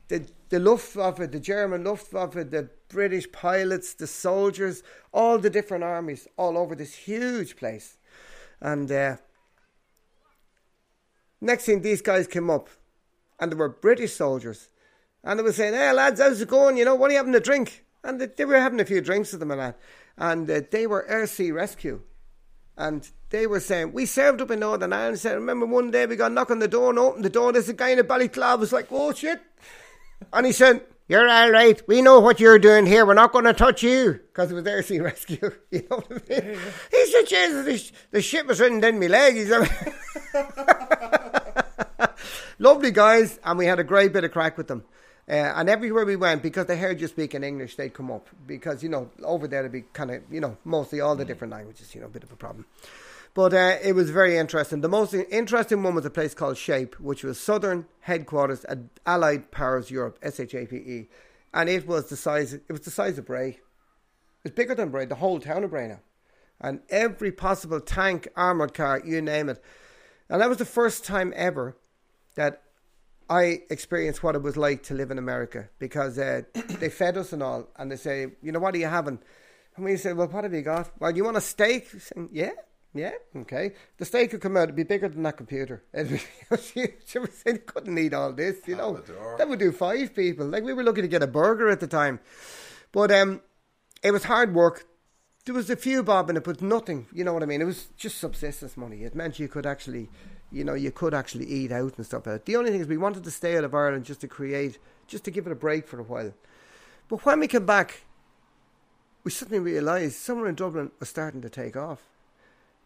the Luftwaffe, the German Luftwaffe, the British pilots, the soldiers, all the different armies all over this huge place. And next thing, these guys came up and they were British soldiers. And they were saying, "Hey, lads, how's it going? You know, what are you having to drink?" And they were having a few drinks with them and that. And they were Air Sea Rescue. And they were saying, "We served up in Northern Ireland." Said, "Remember one day we got knocked on the door and opened the door. There's a guy in a balaclava." Was like, "Oh shit!" And he said, "You're all right. We know what you're doing here. We're not going to touch you," because it was Air Sea Rescue. You know what I mean? Yeah. He said, "Jesus, the shit was running down my leg." He said, "Lovely guys," and we had a great bit of crack with them. And everywhere we went, because they heard you speak in English, they'd come up. Because, you know, over there it'd be kind of, you know, mostly all the different languages, you know, a bit of a problem. But it was very interesting. The most interesting one was a place called Shape, which was Southern Headquarters at Allied Powers Europe, SHAPE. And it was the size of Bray. It was bigger than Bray, the whole town of Bray now. And every possible tank, armoured car, you name it. And that was the first time ever that I experienced what it was like to live in America, because they fed us and all, and they say, "You know, what are you having?" And we say, "Well, what have you got?" "Well, you want a steak?" Say, yeah, okay. The steak would come out, it'd be bigger than that computer. They couldn't eat all this, you know. That would do 5 people. Like, we were looking to get a burger at the time. But it was hard work. There was a few bob in it, but nothing, you know what I mean? It was just subsistence money. It meant you could actually... You know, you could actually eat out and stuff. The only thing is we wanted to stay out of Ireland just to give it a break for a while. But when we came back, we suddenly realised somewhere in Dublin was starting to take off.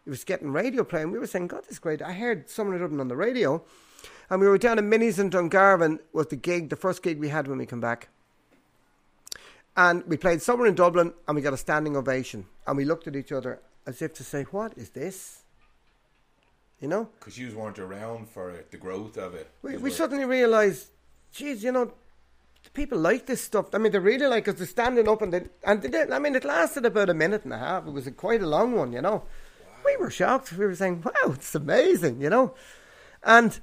It was getting radio playing. We were saying, "God, this is great." I heard Somewhere in Dublin on the radio. And we were down in Minnie's in Dungarvan was the gig, the first gig we had when we came back. And we played Somewhere in Dublin and we got a standing ovation. And we looked at each other as if to say, "What is this?" You know, because you weren't around for it, the growth of it. We suddenly realised, geez, you know, people like this stuff. I mean, they really like us. They're standing up, and they did. I mean, it lasted about a minute and a half. It was quite a long one, you know. Wow. We were shocked. We were saying, wow, it's amazing, you know. And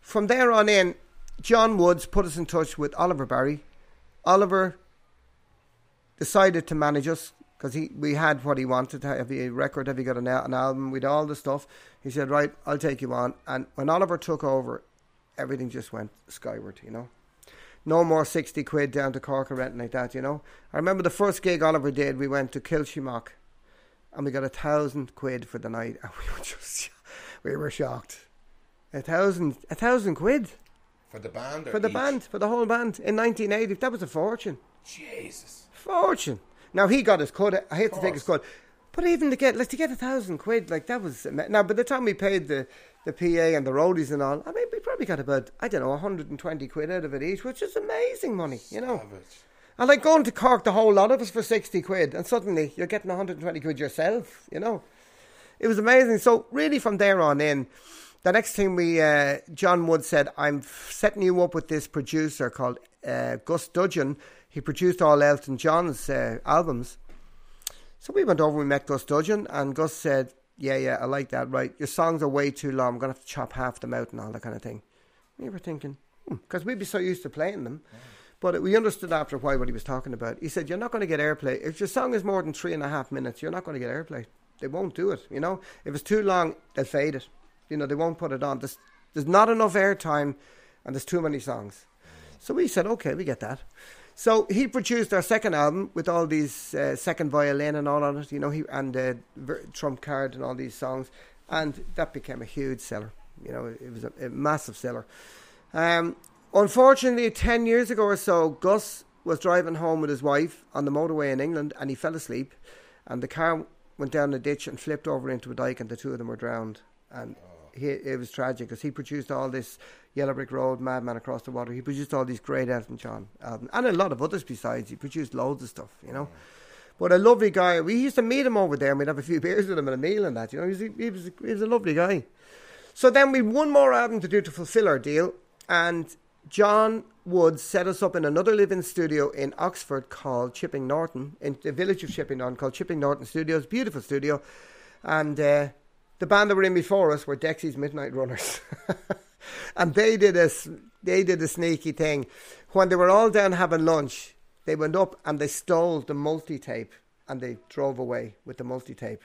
from there on in, John Woods put us in touch with Oliver Barry. Oliver decided to manage us because we had what he wanted. Have you a record? Have you got an album? We'd all the stuff. He said, right, I'll take you on. And when Oliver took over, everything just went skyward, you know. No more 60 quid down to Cork or anything like that, you know. I remember the first gig Oliver did, we went to Kilshimock and we got 1,000 quid for the night, and we were shocked. 1,000 quid. For the band? For the whole band. In 1980, that was a fortune. Jesus. Fortune. Now, he got his cut. I hate to take his cut. But even to get 1,000 quid, like, that was... Now, by the time we paid the PA and the roadies and all, I mean, we probably got about, I don't know, 120 quid out of it each, which is amazing money, you know. Savage. And, like, going to Cork, the whole lot of us, for 60 quid, and suddenly you're getting 120 quid yourself, you know. It was amazing. So, really, from there on in... The next thing John Wood said, I'm setting you up with this producer called Gus Dudgeon. He produced all Elton John's albums. So we went over, we met Gus Dudgeon, and Gus said, yeah, I like that, right. Your songs are way too long. I'm going to have to chop half them out and all that kind of thing. We were thinking, because we'd be so used to playing them. Yeah. But we understood after a while what he was talking about. He said, you're not going to get airplay. If your song is more than 3.5 minutes, you're not going to get airplay. They won't do it, you know. If it's too long, they'll fade it. You know, they won't put it on. There's not enough airtime and there's too many songs. So we said, okay, we get that. So he produced our second album with all these second violin and all on it, you know, and Trump Card and all these songs. And that became a huge seller. You know, it was a massive seller. Unfortunately, 10 years ago or so, Gus was driving home with his wife on the motorway in England and he fell asleep. And the car went down a ditch and flipped over into a dike and the two of them were drowned. And it was tragic because he produced all this Yellow Brick Road, Madman Across the Water. He produced all these great Elton John albums and a lot of others besides. He produced loads of stuff, you know. But a lovely guy. We used to meet him over there and we'd have a few beers with him and a meal and that, you know. He was a lovely guy. So then we had one more album to do to fulfill our deal. And John Woods set us up in another live-in studio in Oxford called Chipping Norton, in the village of Chipping Norton, called Chipping Norton Studios. Beautiful studio. And... the band that were in before us were Dexy's Midnight Runners. And they did a sneaky thing. When they were all down having lunch, they went up and they stole the multi-tape and they drove away with the multi-tape.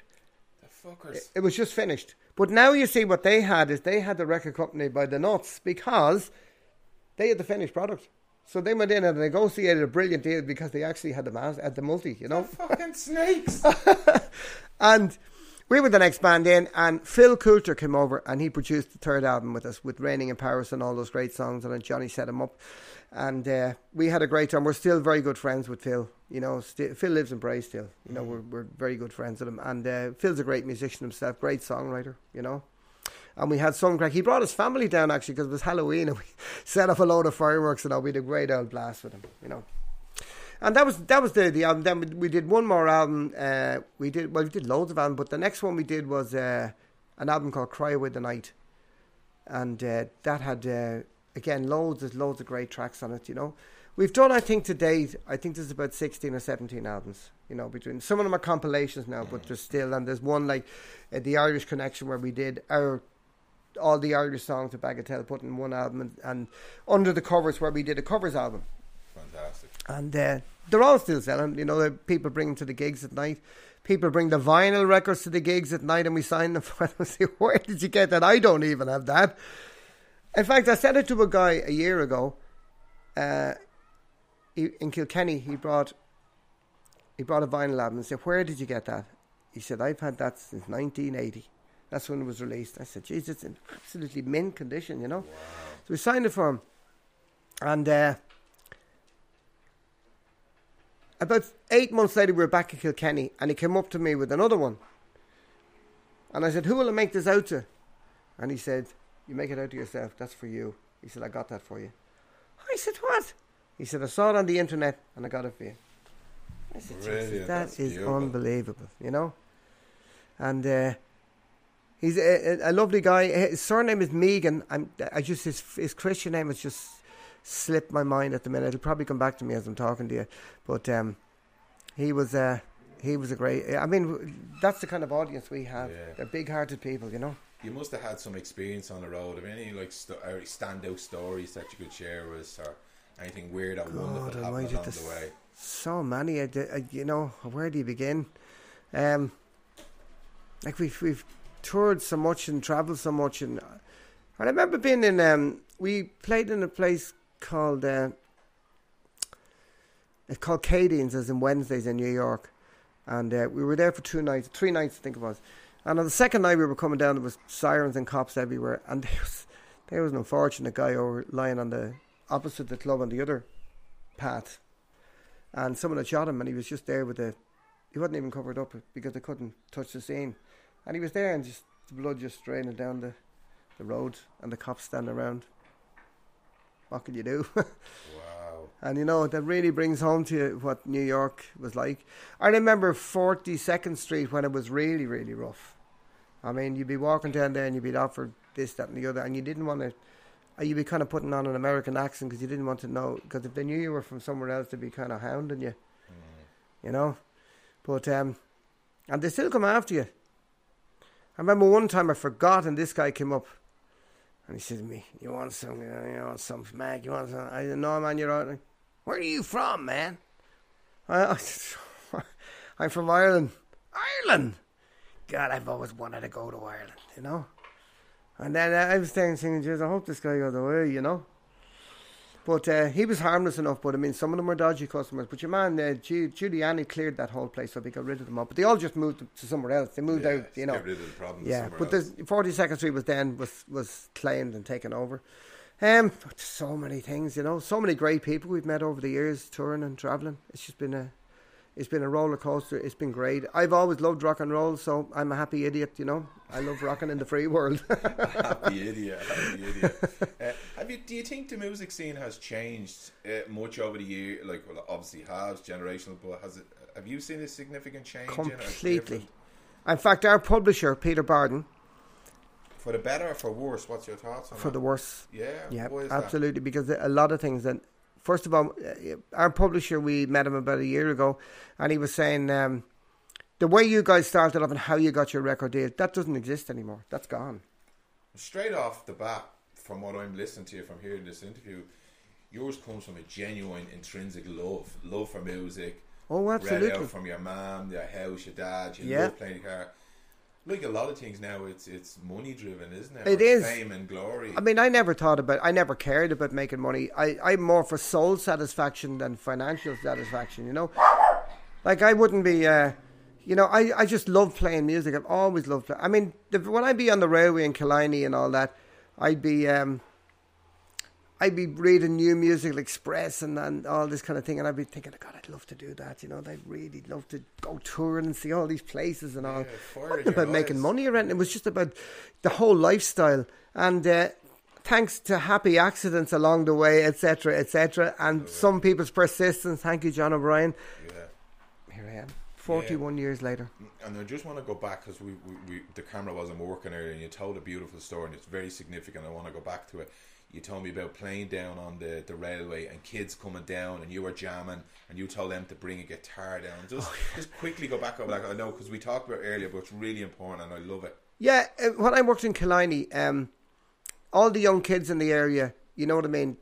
The fuckers. It was just finished. But now you see what they had is they had the record company by the nuts because they had the finished product. So they went in and negotiated a brilliant deal because they actually had the multi, you know. They're fucking snakes. And... we were the next band in, and Phil Coulter came over and he produced the third album with us, with Raining in Paris and all those great songs, and then Johnny set him up. And we had a great time. We're still very good friends with Phil. You know, Phil lives in Bray still. You know, we're very good friends with him. And Phil's a great musician himself, great songwriter, you know. And we had some crack. He brought his family down, actually, because it was Halloween, and we set up a load of fireworks and all. We had a great old blast with him, you know. And that was the album. Then we did one more album. We did loads of albums, but the next one we did was an album called Cry Away the Night, and that had again loads of great tracks on it. You know, we've done, I think to date, I think there's about 16 or 17 albums. You know, between some of them are compilations now, but there's still, and there's one like the Irish Connection where we did all the Irish songs of Bagatelle put in one album, and Under the Covers where we did a covers album. Fantastic. And they're all still selling, you know. People bring them to the gigs at night. People bring the vinyl records to the gigs at night and we sign them for them and say, where did you get that? I don't even have that. In fact, I said it to a guy a year ago in Kilkenny. He brought a vinyl album and said, where did you get that? He said, I've had that since 1980. That's when it was released. I said, geez, it's in absolutely mint condition, you know. Wow. So we signed it for him. And about 8 months later, we were back in Kilkenny, and he came up to me with another one. And I said, who will I make this out to? And he said, you make it out to yourself. That's for you. He said, I got that for you. I said, what? He said, I saw it on the internet, and I got it for you. I said, Jesus, that is unbelievable, you know? And he's a lovely guy. His surname is Megan. I just his Christian name is just... slipped my mind at the minute. It'll probably come back to me as I'm talking to you. But he was a great. I mean, that's the kind of audience we have. Yeah. They're big-hearted people, you know. You must have had some experience on the road. Have any like standout stories that you could share with us, or anything weird or wonderful that happened along the way? So many. You know, where do you begin? Like we've toured so much and travelled so much, and I remember being in. We played in a place called it's called Cadine's, as in Wednesdays in New York, and we were there for three nights, I think it was. And on the second night we were coming down, there was sirens and cops everywhere, and there was an unfortunate guy over lying on the opposite the club on the other path, and someone had shot him, and he was just there he wasn't even covered up because they couldn't touch the scene, and he was there, and just the blood just draining down the road, and the cops standing around. What can you do? Wow. And you know, that really brings home to you what New York was like. I remember 42nd Street when it was really, really rough. I mean, you'd be walking down there and you'd be offered this, that and the other, and you didn't want to, you'd be kind of putting on an American accent because you didn't want to know, because if they knew you were from somewhere else, they'd be kind of hounding you, you know. But, and they still come after you. I remember one time I forgot and this guy came up. And he said to me, you want some smack, you want some? I said, no, man, you're right. Where are you from, man? I'm from Ireland. Ireland? God, I've always wanted to go to Ireland, you know? And then I was thinking, I hope this guy goes away, you know? But he was harmless enough, but I mean, some of them were dodgy customers. But your man, Giuliani, cleared that whole place up. He got rid of them all. But they all just moved to somewhere else. They moved out, you know. Got rid of the problem somewhere else. But the 42nd Street was claimed and taken over. So many things, you know. So many great people we've met over the years, touring and travelling. It's just been a roller coaster. It's been great. I've always loved rock and roll, so I'm a happy idiot, you know. I love rocking in the free world. Happy idiot. Do you think the music scene has changed much over the year? Like, well, it obviously has, generational, but has it? Have you seen a significant change? Completely. In fact, our publisher, Peter Barden. For the better or for worse? What's your thoughts on that? For the worse. Yeah, absolutely. That? Because a lot of things that. First of all, our publisher, we met him about a year ago, and he was saying the way you guys started off and how you got your record deal, that doesn't exist anymore. That's gone. Straight off the bat, from what I'm listening to, from hearing this interview, yours comes from a genuine, intrinsic love for music. Oh, absolutely. Read out from your mum, your house, your dad, you love playing the guitar. Like a lot of things now, it's money driven, isn't it? It is. Fame and glory. I mean, I never cared about making money. I'm more for soul satisfaction than financial satisfaction, you know? Like, I wouldn't be, you know, I just love playing music. I've always loved playing. I mean, when I'd be on the railway in Killiney and all that, I'd be reading New Musical Express and all this kind of thing, and I'd be thinking, oh, God, I'd love to do that, you know, I'd really love to go touring and see all these places and all. Yeah, it wasn't about making money or anything, it was just about the whole lifestyle, and thanks to happy accidents along the way, etc., and some people's persistence, thank you, John O'Brien, here I am, 41 years later. And I just want to go back, because we the camera wasn't working earlier, and you told a beautiful story, and it's very significant, I want to go back to it. You told me about playing down on the railway and kids coming down and you were jamming and you told them to bring a guitar down. Just quickly go back over that. I know, because we talked about it earlier, but it's really important and I love it. Yeah, when I worked in Killiney, all the young kids in the area, you know what I mean,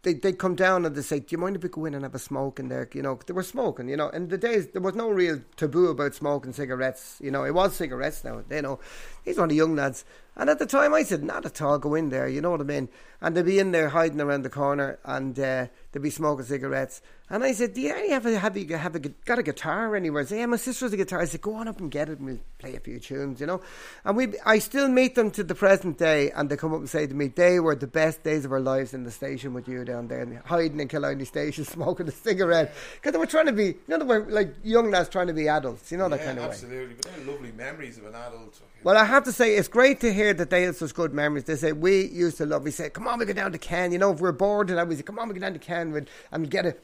they'd come down and they'd say, do you mind if we go in and have a smoke in there? You know, they were smoking, you know. In the days, there was no real taboo about smoking cigarettes. You know, it was cigarettes now, you know. These were the young lads. And at the time, I said, not at all, go in there, you know what I mean? And they'd be in there hiding around the corner and they'd be smoking cigarettes. And I said, do you got a guitar anywhere? I said, yeah, my sister has a guitar. I said, go on up and get it and we'll play a few tunes, you know. And I still meet them to the present day and they come up and say to me, they were the best days of our lives in the station with you down there, and hiding in Killiney Station, smoking a cigarette. Because they were trying to be, you know, they were like young lads trying to be adults, you know, that kind of way. Absolutely, but they're lovely memories of an adult. Well, I have to say, it's great to hear that they have such good memories. They say, we say, come on, we go down to Ken. You know, if we're bored, and I would say, come on, we go down to Ken and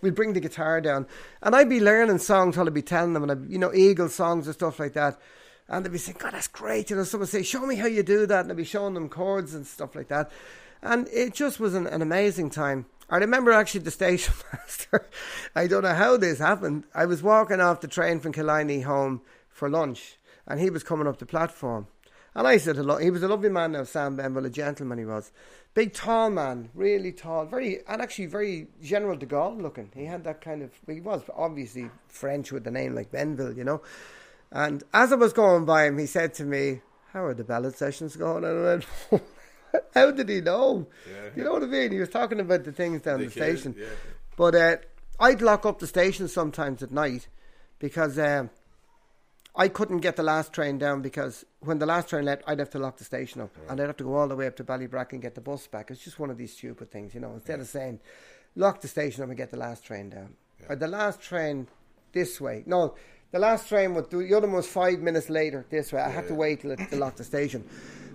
we'll bring the guitar down. And I'd be learning songs till I'd be telling them, and I'd, you know, Eagle songs and stuff like that. And they'd be saying, God, that's great. You know, someone would say, show me how you do that. And I'd be showing them chords and stuff like that. And it just was an amazing time. I remember actually the station master, I don't know how this happened. I was walking off the train from Killiney home for lunch, and he was coming up the platform. And I said hello. He was a lovely man now, Sam Benville, a gentleman he was. Big, tall man, really tall, very General de Gaulle looking. He had that kind of, he was obviously French with a name like Benville, you know. And as I was going by him, he said to me, "How are the ballad sessions going?" And I went, how did he know? Yeah. You know what I mean? He was talking about the things down the station. Yeah. But I'd lock up the station sometimes at night because... I couldn't get the last train down because when the last train left, I'd have to lock the station up and I'd have to go all the way up to Ballybrack and get the bus back. It's just one of these stupid things, you know. Instead of saying, lock the station up and get the last train down. Yeah. Or the last train this way. No, the last train would do, the other one was 5 minutes later this way. I had to wait till to lock the station.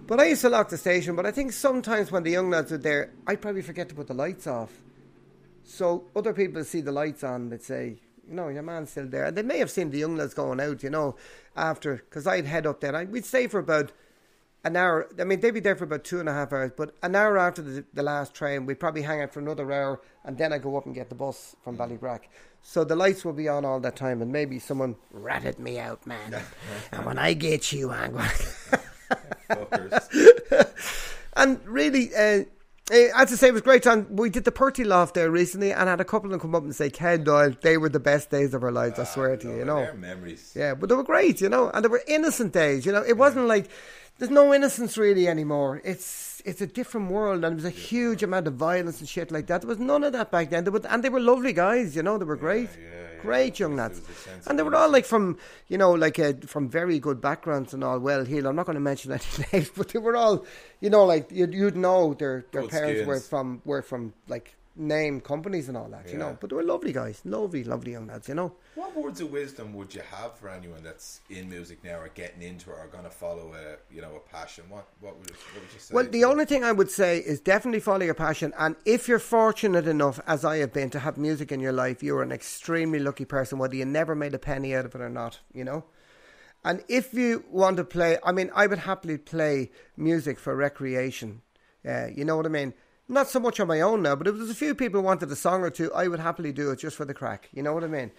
But I used to lock the station, but I think sometimes when the young lads were there, I'd probably forget to put the lights off. So other people see the lights on, they'd say, you know, your man's still there. And they may have seen the young lads going out, you know, after, because I'd head up there. We'd stay for about an hour. I mean, they'd be there for about 2.5 hours, but an hour after the last train, we'd probably hang out for another hour, and then I'd go up and get the bus from Ballybrack. So the lights will be on all that time, and maybe someone ratted me out, man. And when I get you, I'm going fuckers. And really... as I say, it was a great time. We did the Purty Loft there recently and had a couple of them come up and say, Ken Doyle, they were the best days of our lives, I swear to you, you know. They're memories. Yeah, but they were great, you know, and they were innocent days, you know. It wasn't like, there's no innocence really anymore. It's a different world, and there was a huge amount of violence and shit like that. There was none of that back then. And they were lovely guys, you know, they were great. Great young lads. And they were all like from, you know, like from very good backgrounds and all well-heeled. I'm not going to mention any names, but they were all, you know, like you'd know their parents were from like name companies and all that, you know. But they were lovely guys, lovely, lovely young lads, you know. What words of wisdom would you have for anyone that's in music now or getting into it or going to follow a passion? What would you say? Well, the only thing I would say is definitely follow your passion. And if you're fortunate enough, as I have been, to have music in your life, you're an extremely lucky person, whether you never made a penny out of it or not, you know. And if you want to play, I mean, I would happily play music for recreation. You know what I mean? Not so much on my own now, but if there's a few people who wanted a song or two, I would happily do it just for the crack. You know what I mean?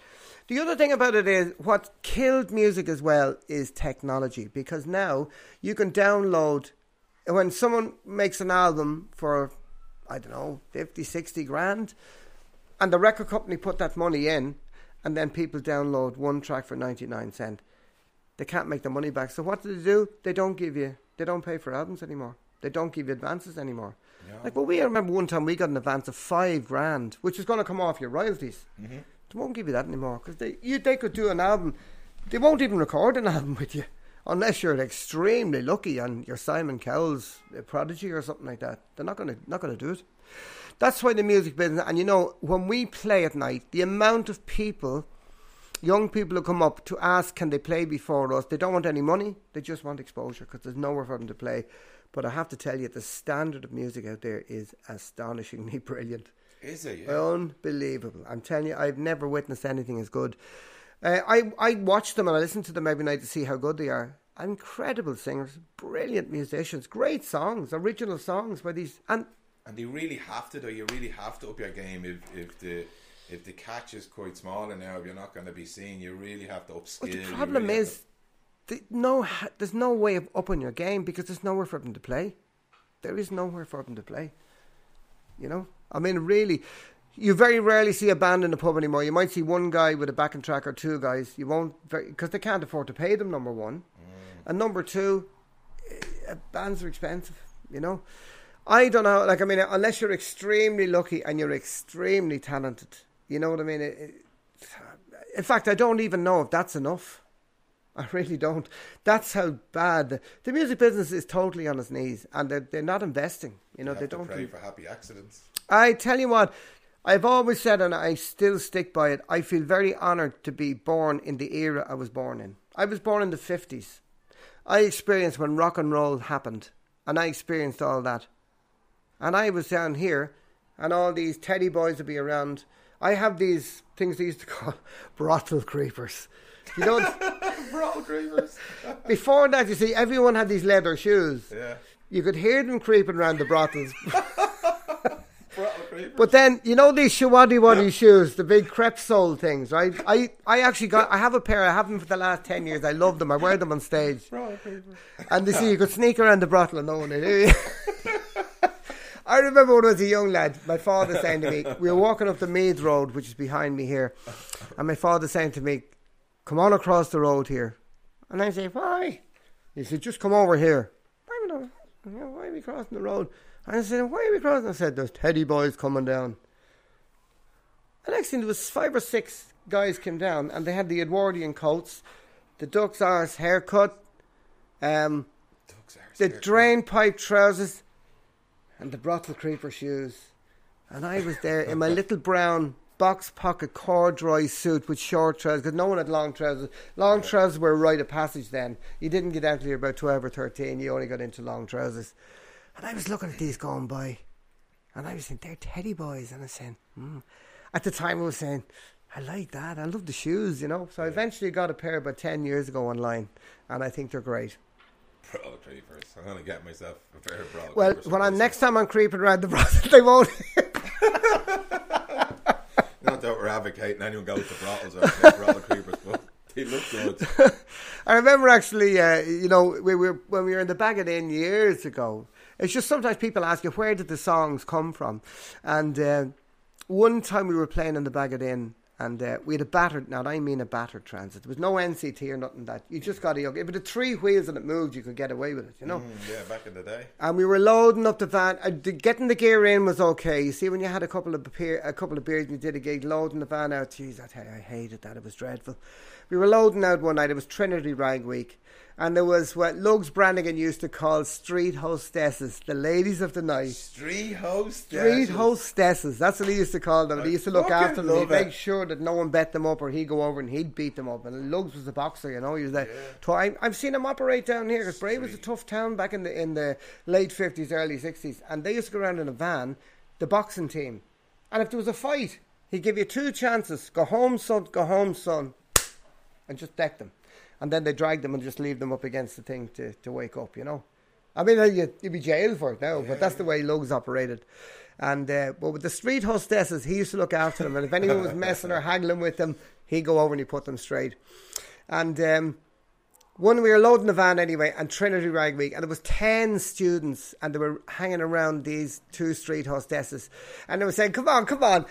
The other thing about it is what killed music as well is technology, because now you can download, when someone makes an album for, I don't know, 50, 60 grand, and the record company put that money in, and then people download one track for 99 cents. They can't make the money back. So what do? They don't pay for albums anymore. They don't give you advances anymore. No. Like, well, we remember one time we got an advance of $5,000, which is going to come off your royalties. Mm-hmm. They won't give you that anymore because they could do an album. They won't even record an album with you unless you're extremely lucky and you're Simon Cowell's prodigy or something like that. They're not going to do it. That's why the music business, and you know, when we play at night, the amount of people, young people who come up to ask, can they play before us? They don't want any money. They just want exposure because there's nowhere for them to play. But I have to tell you, the standard of music out there is astonishingly brilliant. Is it? Yeah. Unbelievable. I'm telling you, I've never witnessed anything as good. I watch them and I listen to them every night to see how good they are. Incredible singers, brilliant musicians, great songs, original songs by these. And you really have to, though. You really have to up your game if the catch is quite small, and now if you're not going to be seen, you really have to upskill. Well, the problem is... there's no way of upping your game because there's nowhere for them to play. There is nowhere for them to play. You know? I mean, really, you very rarely see a band in the pub anymore. You might see one guy with a backing track or two guys. You won't, because they can't afford to pay them, number one. Mm. And number two, bands are expensive, you know? I don't know, like, I mean, unless you're extremely lucky and you're extremely talented, you know what I mean? In fact, I don't even know if that's enough. I really don't. That's how bad the music business is. Totally on its knees, and they're not investing. You know, they don't pray for happy accidents. I tell you what, I've always said, and I still stick by it. I feel very honoured to be born in the era I was born in. I was born in the 50s. I experienced when rock and roll happened, and I experienced all that. And I was down here, and all these teddy boys would be around. I have these things they used to call brothel creepers. You know, before that, you see, everyone had these leather shoes. Yeah. You could hear them creeping around the brothels. creepers. But then, you know these shawaddy-waddy shoes, the big crepe sole things, right? I actually got, I have a pair, I have them for the last 10 years, I love them, I wear them on stage. And you see, you could sneak around the brothel and no one knew. I remember when I was a young lad, my father saying to me, we were walking up the Meads Road, which is behind me here, and my father saying to me, come on across the road here. And I say, why? He said, just come over here. Why are we crossing the road? And I said, why are we crossing? I said, there's teddy boys coming down. The next thing, there was 5 or 6 guys came down, and they had the Edwardian coats, the duck's arse haircut, the drain pipe trousers, and the brothel creeper shoes. And I was there in my little brown box pocket corduroy suit with short trousers, because no one had long trousers. Long trousers were a rite of passage then. You didn't get out till you were about 12 or 13. You only got into long trousers. And I was looking at these going by, and I was saying, they're teddy boys. And I was saying, at the time I was saying, I like that. I love the shoes, you know. So I eventually got a pair about 10 years ago online, and I think they're great. Brothel creepers. I'm going to get myself a pair of brothel creepers. Well, when I'm next time I'm creeping around the brothel, they won't. Not that we're advocating anyone goes to brothels or brothel creepers, but they look good. I remember actually, you know, when we were in the Bagot Inn years ago. It's just sometimes people ask you, where did the songs come from? And one time we were playing in the Bagot Inn, and we had a battered, now I mean a battered transit. There was no NCT or nothing that. You just got a yoke. If it had 3 wheels and it moved, you could get away with it, you know? Yeah, back in the day. And we were loading up the van. Getting the gear in was okay. You see, when you had a couple of beers and you did a gig, loading the van out, geez, I tell you, I hated that. It was dreadful. We were loading out one night. It was Trinity Rag Week. And there was what Lugs Brannigan used to call street hostesses, the ladies of the night. Street hostesses. Street hostesses. That's what he used to call them. He used to look after them. He'd make sure that no one bet them up, or he'd go over and he'd beat them up. And Lugs was a boxer, you know. He was there. Yeah. I've seen him operate down here. Because Bray was a tough town back in the late 50s, early 60s. And they used to go around in a van, the boxing team. And if there was a fight, he'd give you 2 chances. Go home, son. And just deck them. And then they drag them and just leave them up against the thing to wake up, you know. I mean, you'd be jailed for it now, but that's the way Lugs operated. And but with the street hostesses, he used to look after them. And if anyone was messing or haggling with them, he'd go over and he'd put them straight. And one, we were loading the van anyway, and Trinity Rag Week, and there was 10 students, and they were hanging around these 2 street hostesses. And they were saying, come on.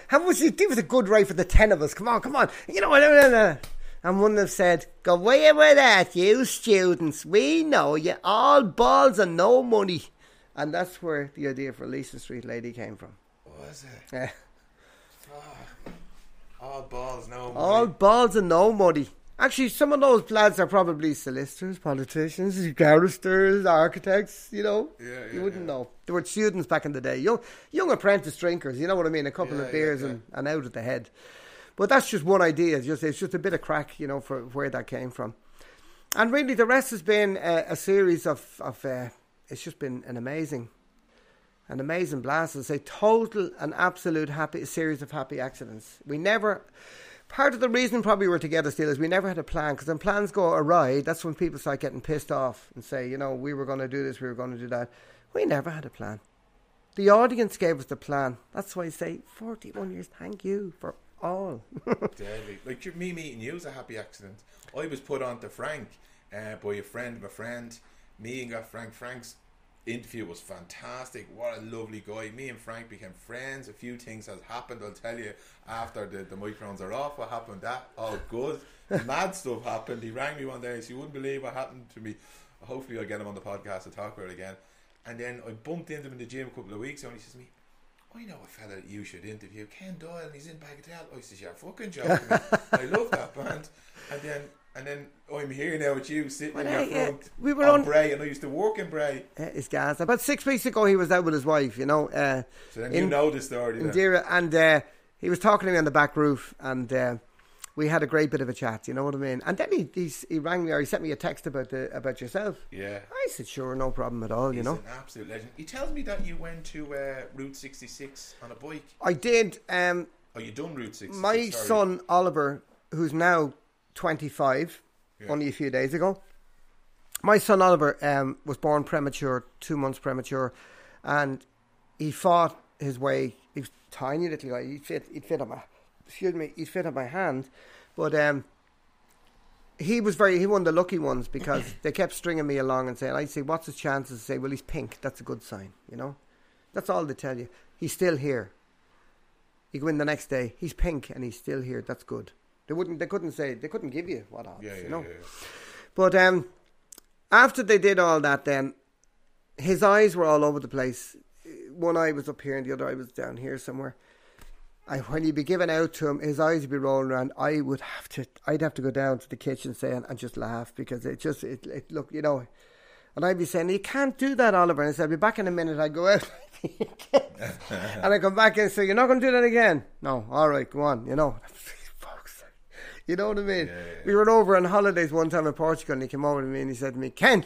How much it was a good rate for the 10 of us. Come on. You know what? And one of them said, go away with that, you students. We know you all balls and no money. And that's where the idea for Lisa Street Lady came from. Was it? Yeah. Oh, all balls, no money. All balls and no money. Actually, some of those lads are probably solicitors, politicians, barristers, architects, you know. Yeah, you wouldn't know. They were students back in the day. Young apprentice drinkers, you know what I mean? A couple of beers and out at the head. But that's just one idea. It's just a bit of crack, you know, for where that came from. And really, the rest has been a series of it's just been an amazing blast. It's a total and absolute series of happy accidents. Part of the reason probably we're together still is we never had a plan, because when plans go awry, that's when people start getting pissed off and say, you know, we were going to do this, we were going to do that. We never had a plan. The audience gave us the plan. That's why I say 41 years, thank you for all. Deadly. Like me meeting you was a happy accident. I was put on to Frank by a friend of a friend. Me and got Frank. Frank's interview was fantastic. What a lovely guy. Me and Frank became friends. A few things has happened. I'll tell you after the microphones are off what happened. That all good. Mad stuff happened. He rang me one day and said, you wouldn't believe what happened to me. Hopefully I'll get him on the podcast to talk about it again. And then I bumped into him in the gym a couple of weeks and he says to me, I know a fella that you should interview, Ken Doyle, and he's in Bagatelle. I says, you're fucking joking. I love that band. And then I'm here now with you sitting in your front. We were on Bray, and I used to work in Bray. It's gas. About 6 weeks ago he was out with his wife, you know. So then you know the story then. Indira, and he was talking to me on the back roof, and we had a great bit of a chat, you know what I mean? And then he rang me, or he sent me a text about yourself. Yeah. I said, sure, no problem at all, you know. He's an absolute legend. He tells me that you went to Route 66 on a bike. I did. You done Route 66? My son, Oliver, who's now 25, only a few days ago. My son, Oliver, was born premature, 2 months premature, and he fought his way. He was tiny little guy. He'd fit on my hand, but he was one of the lucky ones because they kept stringing me along and saying, I'd say, what's his chances? I'd say, well, he's pink. That's a good sign, you know. That's all they tell you. He's still here. You go in the next day, he's pink and he's still here. That's good. They couldn't give you what odds, you know. Yeah. But after they did all that, then his eyes were all over the place. One eye was up here and the other eye was down here somewhere. And when he'd be given out to him, his eyes would be rolling around. I'd have to go down to the kitchen saying, and just laugh because it looked, you know. And I'd be saying, you can't do that, Oliver. And I said, I'll be back in a minute. I'd go out. And I'd come back and say, you're not going to do that again? No, all right, go on, you know. Folks, you know what I mean? Yeah, yeah. We were over on holidays one time in Portugal and he came over to me and he said to me, Ken,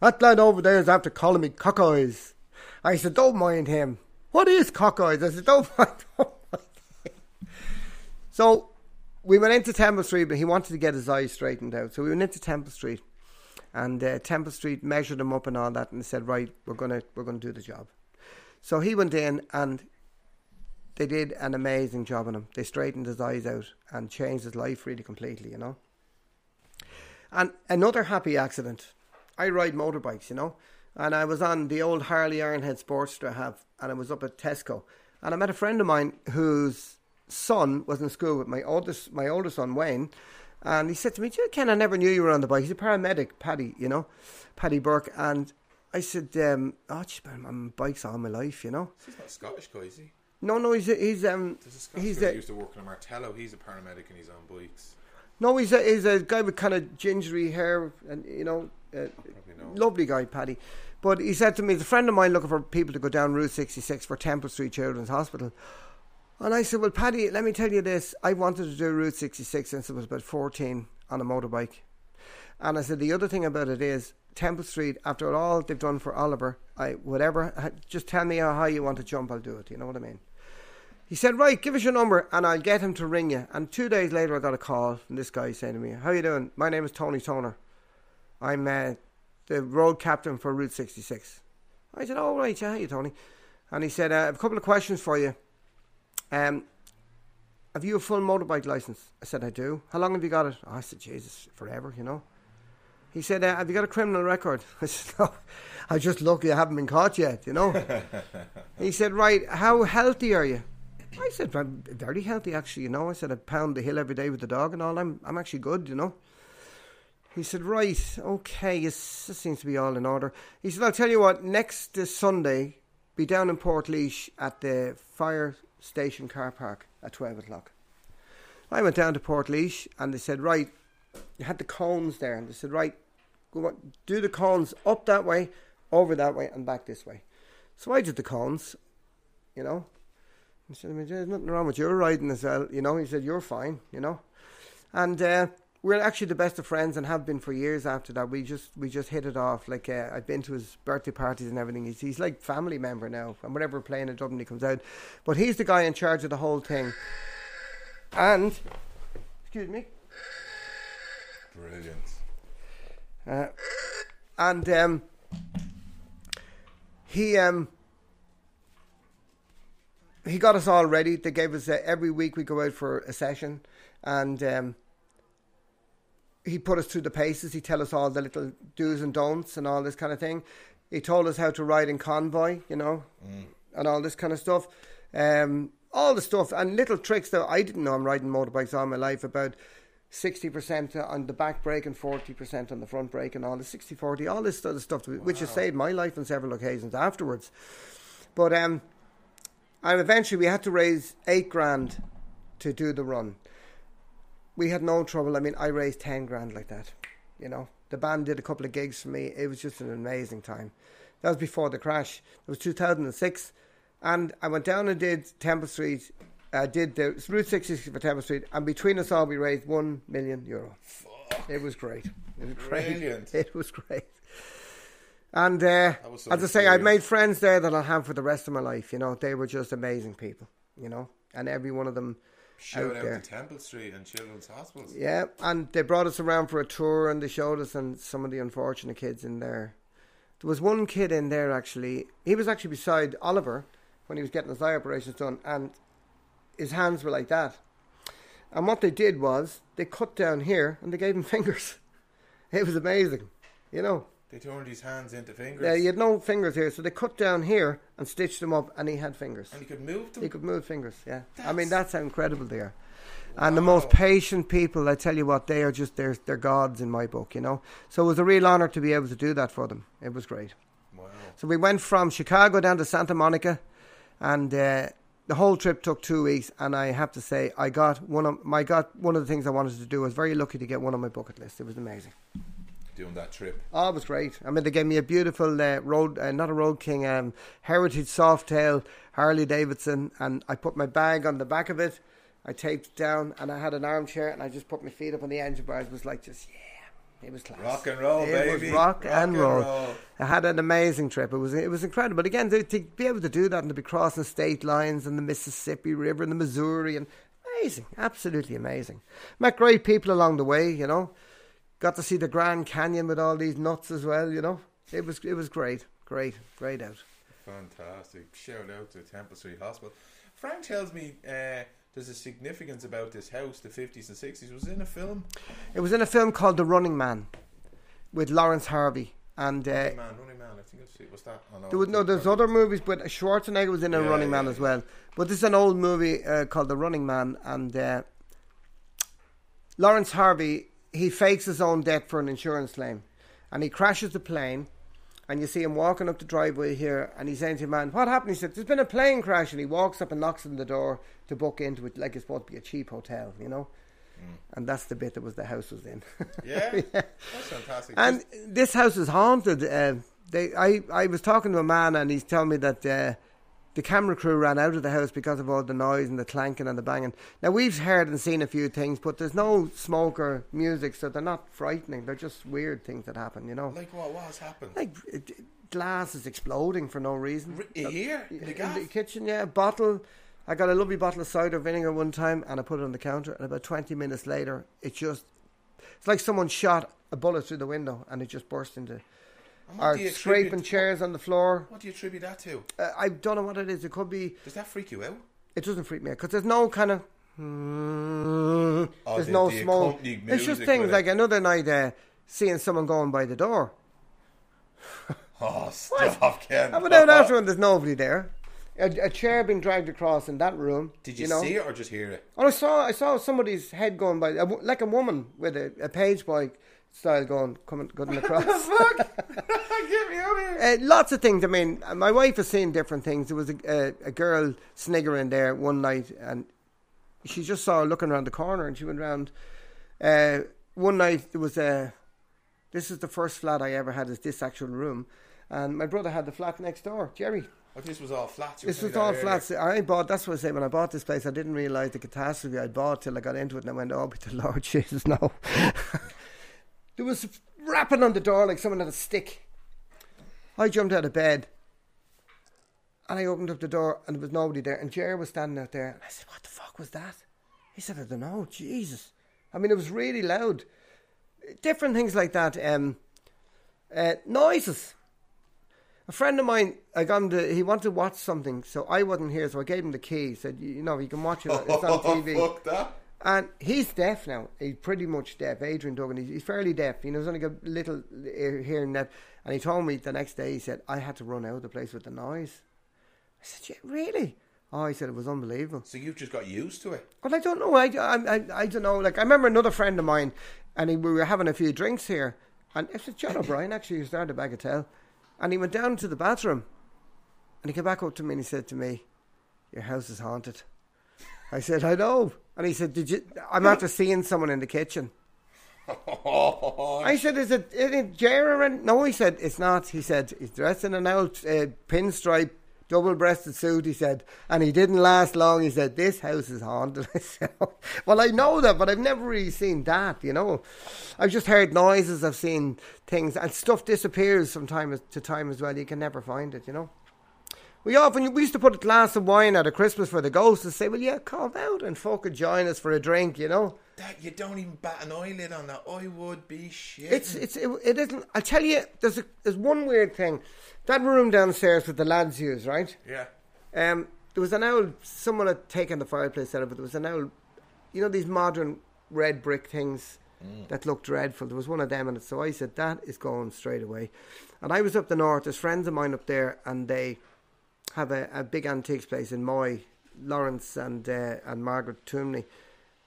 that lad over there is after calling me cock-eyes. I said, don't mind him. What is cock-eyes? I said, don't mind him. So we went into Temple Street, but he wanted to get his eyes straightened out. So we went into Temple Street. And Temple Street measured him up and all that, and they said, right, we're gonna do the job. So he went in, and they did an amazing job on him. They straightened his eyes out and changed his life really completely, you know. And another happy accident. I ride motorbikes, you know, and I was on the old Harley Ironhead Sportster I have, and I was up at Tesco, and I met a friend of mine whose son was in school with my older son Wayne. And he said to me, Ken, I never knew you were on the bike. He's a paramedic, Paddy, you know, Paddy Burke. And I said, she's been on bikes all my life, you know. He's not a Scottish guy, is he? No, he's there's a Scottish guy that used to work in a Martello. He's a paramedic and he's on bikes. No, he's a guy with kind of gingery hair and, you know, lovely guy, Paddy. But he said to me, there's a friend of mine looking for people to go down Route 66 for Temple Street Children's Hospital. And I said, well, Paddy, let me tell you this. I wanted to do Route 66 since I was about 14 on a motorbike. And I said, the other thing about it is, Temple Street, after all they've done for Oliver, just tell me how you want to jump, I'll do it. You know what I mean? He said, right, give us your number and I'll get him to ring you. And 2 days later, I got a call from this guy saying to me, how you doing? My name is Tony Toner. I'm the road captain for Route 66. I said, oh, right, how you, Tony? And he said, I have a couple of questions for you. Have you a full motorbike license? I said, I do. How long have you got it? Oh, I said, Jesus, forever, you know. He said, have you got a criminal record? I said, no, I'm just lucky I haven't been caught yet, you know. He said, right, how healthy are you? I said, I'm very healthy, actually, you know. I said, I pound the hill every day with the dog and all. I'm actually good, you know. He said, right, okay, this seems to be all in order. He said, I'll tell you what, next Sunday, be down in Portlaoise at the fire station car park at 12 o'clock. I went down to Portlaoise and they said, right, you had the cones there, and they said, right, go on, do the cones up that way, over that way, and back this way. So I did the cones, you know. He said, I mean, there's nothing wrong with your riding as well, you know. He said, you're fine, you know. And we're actually the best of friends and have been for years after that. We just hit it off. Like, I've been to his birthday parties and everything. He's like family member now. And whenever we're playing in Dublin, he comes out. But he's the guy in charge of the whole thing. And, excuse me. Brilliant. He got us all ready. They gave us, every week we go out for a session. And, he put us through the paces. He tell us all the little do's and don'ts and all this kind of thing. He told us how to ride in convoy, you know, and all this kind of stuff. All the stuff and little tricks that I didn't know. I'm riding motorbikes all my life, about 60% on the back brake and 40% on the front brake and all the 60-40, all this other stuff, which has saved my life on several occasions afterwards. But and eventually we had to raise $8,000 to do the run. We had no trouble. I mean, I raised $10,000 like that, you know. The band did a couple of gigs for me. It was just an amazing time. That was before the crash. It was 2006. And I went down and did Temple Street, did the Route 66 for Temple Street. And between us all, we raised €1 million. Fuck. It was great. It was brilliant. Great. It was great. And as I say, I've made friends there that I'll have for the rest of my life, you know. They were just amazing people, you know. And every one of them. Shout out to Temple Street and Children's Hospitals. Yeah, and they brought us around for a tour and they showed us and some of the unfortunate kids in there. There was one kid in there, actually. He was actually beside Oliver. when he was getting his eye operations done, and his hands were like that. And what they did was they cut down here and they gave him fingers. It was amazing, you know. They turned his hands into fingers. Yeah, he had no fingers here, so they cut down here and stitched them up, and he had fingers. And he could move them? He could move fingers, yeah. I mean, that's how incredible they are. Wow. And the most patient people, I tell you what, they are just, they're gods in my book, you know. So it was a real honour to be able to do that for them. It was great. Wow. So we went from Chicago down to Santa Monica, and the whole trip took 2 weeks, and I have to say, I got one of the things I wanted to do. I was very lucky to get one on my bucket list. It was amazing. Doing that trip. Oh, it was great. I mean, they gave me a beautiful heritage Softail Harley Davidson, and I put my bag on the back of it. I taped it down, and I had an armchair, and I just put my feet up on the engine bar. It was like just, yeah, it was class. Rock and roll, baby. It was rock and roll. I had an amazing trip. It was incredible. But again, to be able to do that and to be crossing state lines and the Mississippi River and the Missouri, and amazing, absolutely amazing. Met great people along the way, you know. Got to see the Grand Canyon with all these nuts as well, you know. It was great out. Fantastic. Shout out to Temple Street Hospital. Frank tells me there's a significance about this house, the 50s and 60s. Was it in a film? It was in a film called The Running Man with Lawrence Harvey. And Running Man, I think it was that. Oh, no, there's other movies, but Schwarzenegger was in Running Man as well. But this is an old movie called The Running Man, and Lawrence Harvey, he fakes his own death for an insurance claim, and he crashes the plane. And you see him walking up the driveway here, and he's saying to him, man, what happened? He said, there's been a plane crash. And he walks up and knocks on the door to book into it, like it's supposed to be a cheap hotel, you know. Mm. And that's the bit that was the house was in. Yeah, that's fantastic. And this house is haunted. I was talking to a man, and he's telling me that the camera crew ran out of the house because of all the noise and the clanking and the banging. Now, we've heard and seen a few things, but there's no smoke or music, so they're not frightening. They're just weird things that happen, you know. Like what was happened? Like glass is exploding for no reason. Here? In the kitchen, yeah. A bottle. I got a lovely bottle of cider vinegar one time, and I put it on the counter, and about 20 minutes later, it's like someone shot a bullet through the window, and it just burst into... Or scraping chairs on the floor. What do you attribute that to? I don't know what it is. It could be... Does that freak you out? It doesn't freak me out, because there's no kind of... there's no smoke. It's just things like another night seeing someone going by the door. Oh, stop, Ken. I went out after and there's nobody there. A chair being dragged across in that room. Did you see it or just hear it? Oh, I saw somebody's head going by, like a woman with a page boy... style coming across. What the fuck? Get me out of here. Lots of things. I mean, my wife has seen different things. There was a girl sniggering there one night, and she just saw her looking around the corner, and she went round. One night there was this is the first flat I ever had, is this actual room, and my brother had the flat next door, Jerry. Oh, this was all flats. This was all flats. That's what I say, when I bought this place, I didn't realise the catastrophe I bought till I got into it, and I went, oh, but the Lord Jesus, no. There was rapping on the door like someone had a stick. I jumped out of bed, and I opened up the door, and there was nobody there, and Jerry was standing out there, and I said, what the fuck was that? He said, I don't know, Jesus. I mean, it was really loud. Different things like that. Noises. A friend of mine, he wanted to watch something, so I wasn't here, so I gave him the key. Said, you know, you can watch it, it's on TV. Fuck that. And he's deaf now. He's pretty much deaf. Adrian Duggan, he's fairly deaf. You know, he's only got little hearing that. And he told me the next day, he said, I had to run out of the place with the noise. I said, yeah, really? Oh, he said, it was unbelievable. So you've just got used to it? Well, I don't know. I don't know. Like, I remember another friend of mine, and we were having a few drinks here. And it was John O'Brien, actually, who started Bagatelle. And he went down to the bathroom. And he came back up to me and he said to me, your house is haunted. I said, I know. And he said, I'm after seeing someone in the kitchen. I said, is it Jerry? No, he said, it's not. He said, he's dressed in an old pinstripe, double-breasted suit, he said. And he didn't last long. He said, this house is haunted. I said, well, I know that, but I've never really seen that, you know. I've just heard noises. I've seen things. And stuff disappears from time to time as well. You can never find it, you know. We used to put a glass of wine at a Christmas for the ghosts and say, well, yeah, come out and fucking join us for a drink, you know. That, you don't even bat an eyelid on that. I would be shit. It isn't. I tell you, there's one weird thing. That room downstairs that the lads use, right? Yeah. There was an owl, someone had taken the fireplace out of it. There was an owl, you know, these modern red brick things that looked dreadful. There was one of them in it. So I said, that is going straight away. And I was up the north. There's friends of mine up there, and they have a big antiques place in Moy, Lawrence and Margaret Toomey.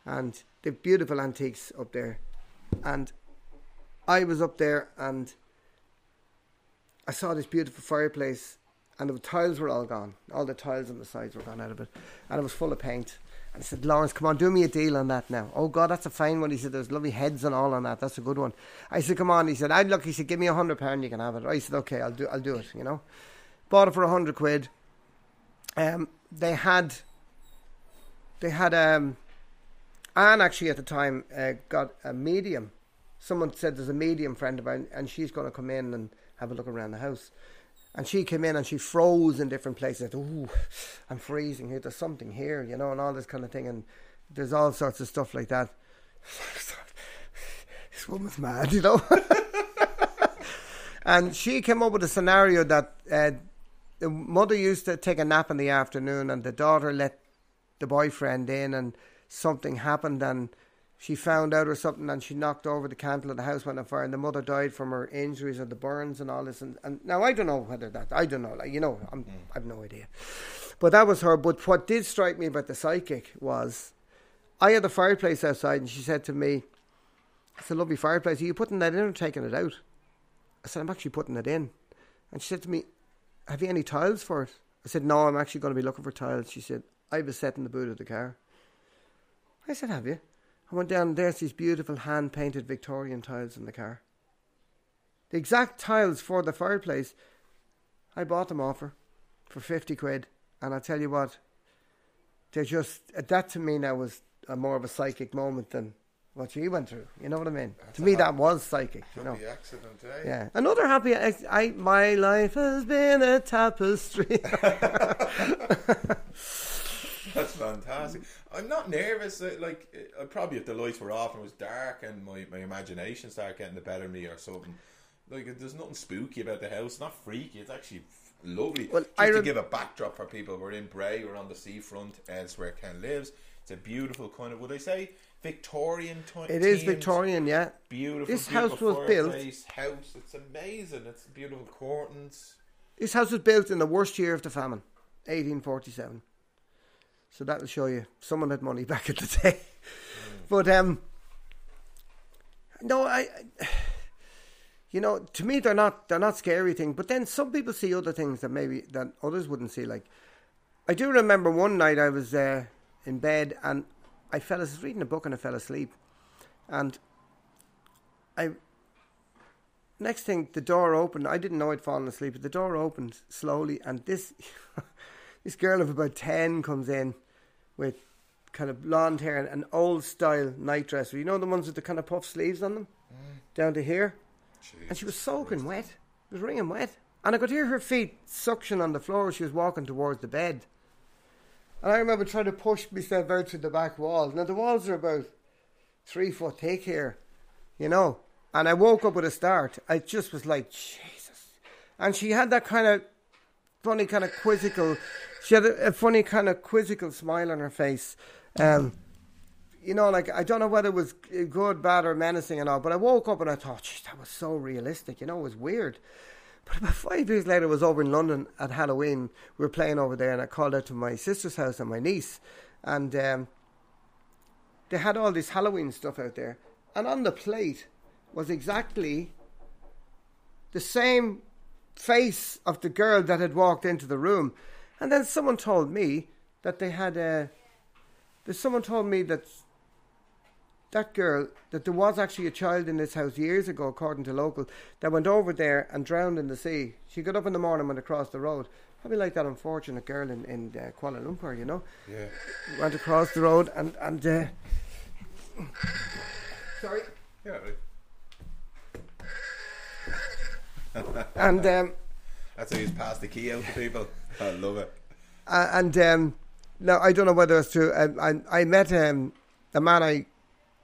And they're beautiful antiques up there. And I was up there and I saw this beautiful fireplace, and the tiles were all gone. All the tiles on the sides were gone out of it. And it was full of paint. And I said, Lawrence, come on, do me a deal on that now. Oh, God, that's a fine one. He said, there's lovely heads and all on that. That's a good one. I said, come on. He said, I'd look. He said, give me £100. You can have it. I said, okay, I'll do it, you know. Bought it for £100. They had Anne actually at the time got a medium. Someone said there's a medium friend of mine, and she's going to come in and have a look around the house. And she came in and she froze in different places. Ooh, I'm freezing here. There's something here, you know, and all this kind of thing. And there's all sorts of stuff like that. This woman's mad, you know. And she came up with a scenario that the mother used to take a nap in the afternoon, and the daughter let the boyfriend in, and something happened, and she found out or something, and she knocked over the candle and the house went on fire, and the mother died from her injuries and the burns and all this. And now I don't know whether that, I don't know, like, you know, I've no idea. But that was her. But what did strike me about the psychic was, I had the fireplace outside, and she said to me, it's a lovely fireplace. Are you putting that in or taking it out? I said, I'm actually putting it in. And she said to me, have you any tiles for it? I said, no, I'm actually going to be looking for tiles. She said, I have a set in the boot of the car. I said, have you? I went down, and there's these beautiful hand-painted Victorian tiles in the car. The exact tiles for the fireplace, I bought them off her for £50. And I'll tell you what, they're just, that to me now was more of a psychic moment than what she went through. You know what I mean? That's to me, that was psychic. You know? Accident, eh? Yeah. Another happy, my life has been a tapestry. That's fantastic. I'm not nervous. Like, probably if the lights were off and it was dark and my imagination started getting the better of me or something. Like, there's nothing spooky about the house. It's not freaky. It's actually lovely. Well, to give a backdrop for people, we're in Bray. We're on the seafront. It's where Ken lives. It's a beautiful kind of, would I say, Victorian time. It is Victorian, yeah. Beautiful. This house was built. House. It's amazing. It's beautiful curtains. This house was built in the worst year of the famine, 1847. So that'll show you someone had money back at the day. But no, I you know, to me they're not scary things. But then some people see other things that maybe that others wouldn't see. Like, I do remember one night I was in bed and I was reading a book and I fell asleep. And next thing, the door opened. I didn't know I'd fallen asleep, but the door opened slowly, and this. This girl of about 10 comes in with kind of blonde hair and an old-style nightdress. You know the ones with the kind of puff sleeves on them? Down to here. Jeez. And she was soaking wet. It was wringing wet. And I could hear her feet suction on the floor as she was walking towards the bed. And I remember trying to push myself out through the back wall. Now, the walls are about 3 foot thick here, you know. And I woke up with a start. I just was like, Jesus. And she had that kind of funny kind of quizzical... She had a funny kind of quizzical smile on her face. You know, like, I don't know whether it was good, bad or menacing and all, but I woke up and I thought, geez, that was so realistic. You know, it was weird. But about 5 years later, I was over in London at Halloween. We were playing over there and I called out to my sister's house and my niece. And they had all this Halloween stuff out there. And on the plate was exactly the same face of the girl that had walked into the room. And then someone told me that they had a... Someone told me that girl, that there was actually a child in this house years ago, according to local, that went over there and drowned in the sea. She got up in the morning, went across the road. Probably like that unfortunate girl in Kuala Lumpur, you know? Yeah. Went across the road and Sorry. Yeah. And... That's how you pass the key out to people. I love it. And now I don't know whether it's true. I met a man,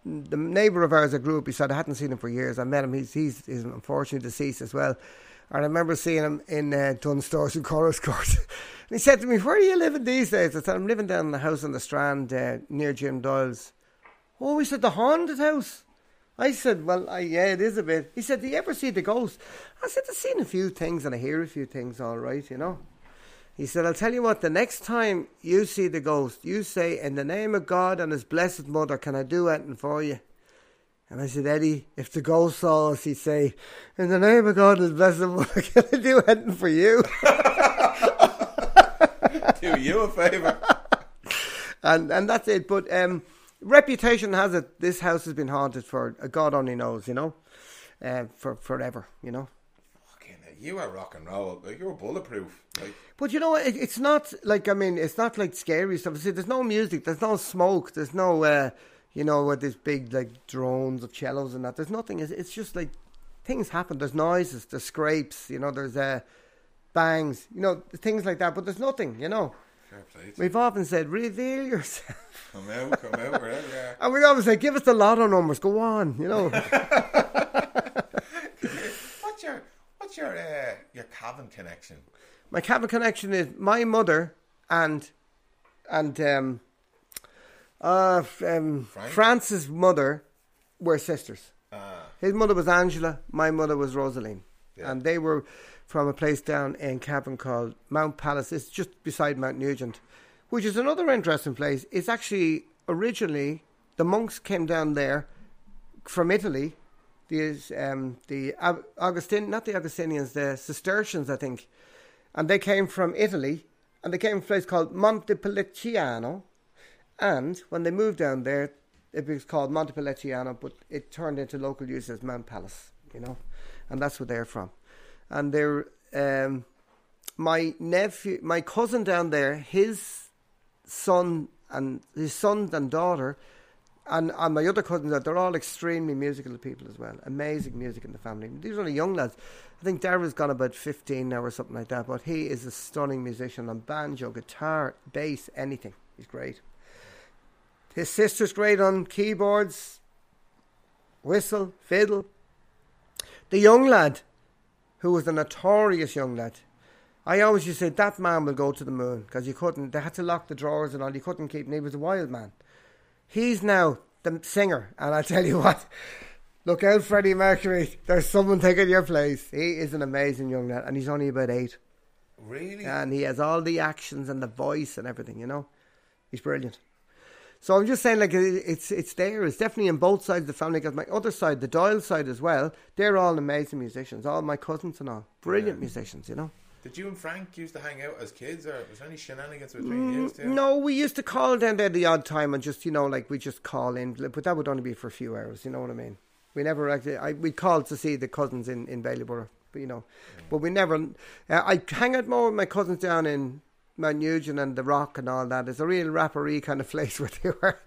the neighbour of ours I grew up beside. I hadn't seen him for years. I met him. He's unfortunately deceased as well. And I remember seeing him in Dunstores in Chorus Court. And he said to me, "Where are you living these days?" I said, "I'm living down in the house on the Strand near Jim Doyle's." "Oh," he said, "the haunted house." I said, "Well, yeah, it is a bit." He said, "Do you ever see the ghost?" I said, "I've seen a few things and I hear a few things, all right, you know." He said, "I'll tell you what, the next time you see the ghost, you say, 'In the name of God and his blessed mother, can I do anything for you?'" And I said, "Eddie, if the ghost saw us, he'd say, 'In the name of God and his blessed mother, can I do anything for you?'" Do you a favour. And that's it. But reputation has it, this house has been haunted for, God only knows, you know, for forever, you know. You are rock and roll. Like, you're bulletproof. Like. But you know, it's not like, I mean, it's not like scary stuff. See, there's no music. There's no smoke. There's no, you know, with these big like drones of cellos and that. There's nothing. It's just like things happen. There's noises. There's scrapes. You know, there's bangs. You know, things like that. But there's nothing, you know. We've often said, "Reveal yourself. Come out, wherever you are." And we always say, "Give us the lotto numbers. Go on," you know. Your cabin connection? My cabin connection is my mother and Francis' mother were sisters. His mother was Angela, my mother was Rosaline. Yeah. And they were from a place down in Cavan called Mount Palace. It's just beside Mount Nugent, which is another interesting place. It's actually originally the monks came down there from Italy. The Cistercians, I think. And they came from Italy, and they came from a place called Montepulciano. And when they moved down there, it was called Montepulciano, but it turned into local use as Mount Palace, you know. And that's where they're from. And they're, my cousin down there, his son and daughter, and my other cousins, they're all extremely musical people as well. Amazing music in the family. These are only young lads. I think Darryl's gone about 15 now or something like that. But he is a stunning musician on banjo, guitar, bass, anything. He's great. His sister's great on keyboards, whistle, fiddle. The young lad, who was a notorious young lad, I always used to say, that man will go to the moon, because you couldn't. They had to lock the drawers and all. You couldn't keep him. He was a wild man. He's now the singer, and I tell you what, look out, Freddie Mercury, there's someone taking your place. He is an amazing young lad, and he's only about 8. Really? And he has all the actions and the voice and everything, you know. He's brilliant. So I'm just saying, like, it's there. It's definitely on both sides of the family, because my other side, the Doyle side as well, they're all amazing musicians, all my cousins and all. Brilliant musicians, you know. Did you and Frank used to hang out as kids, or was there any shenanigans between you two? No, we used to call down there the odd time and just, you know, like we just call in, but that would only be for a few hours, you know what I mean? We never actually, we'd call to see the cousins in Ballyborough, but, you know, but we never, I hang out more with my cousins down in Mount Nugent and The Rock and all that. It's a real rapparee kind of place where they were,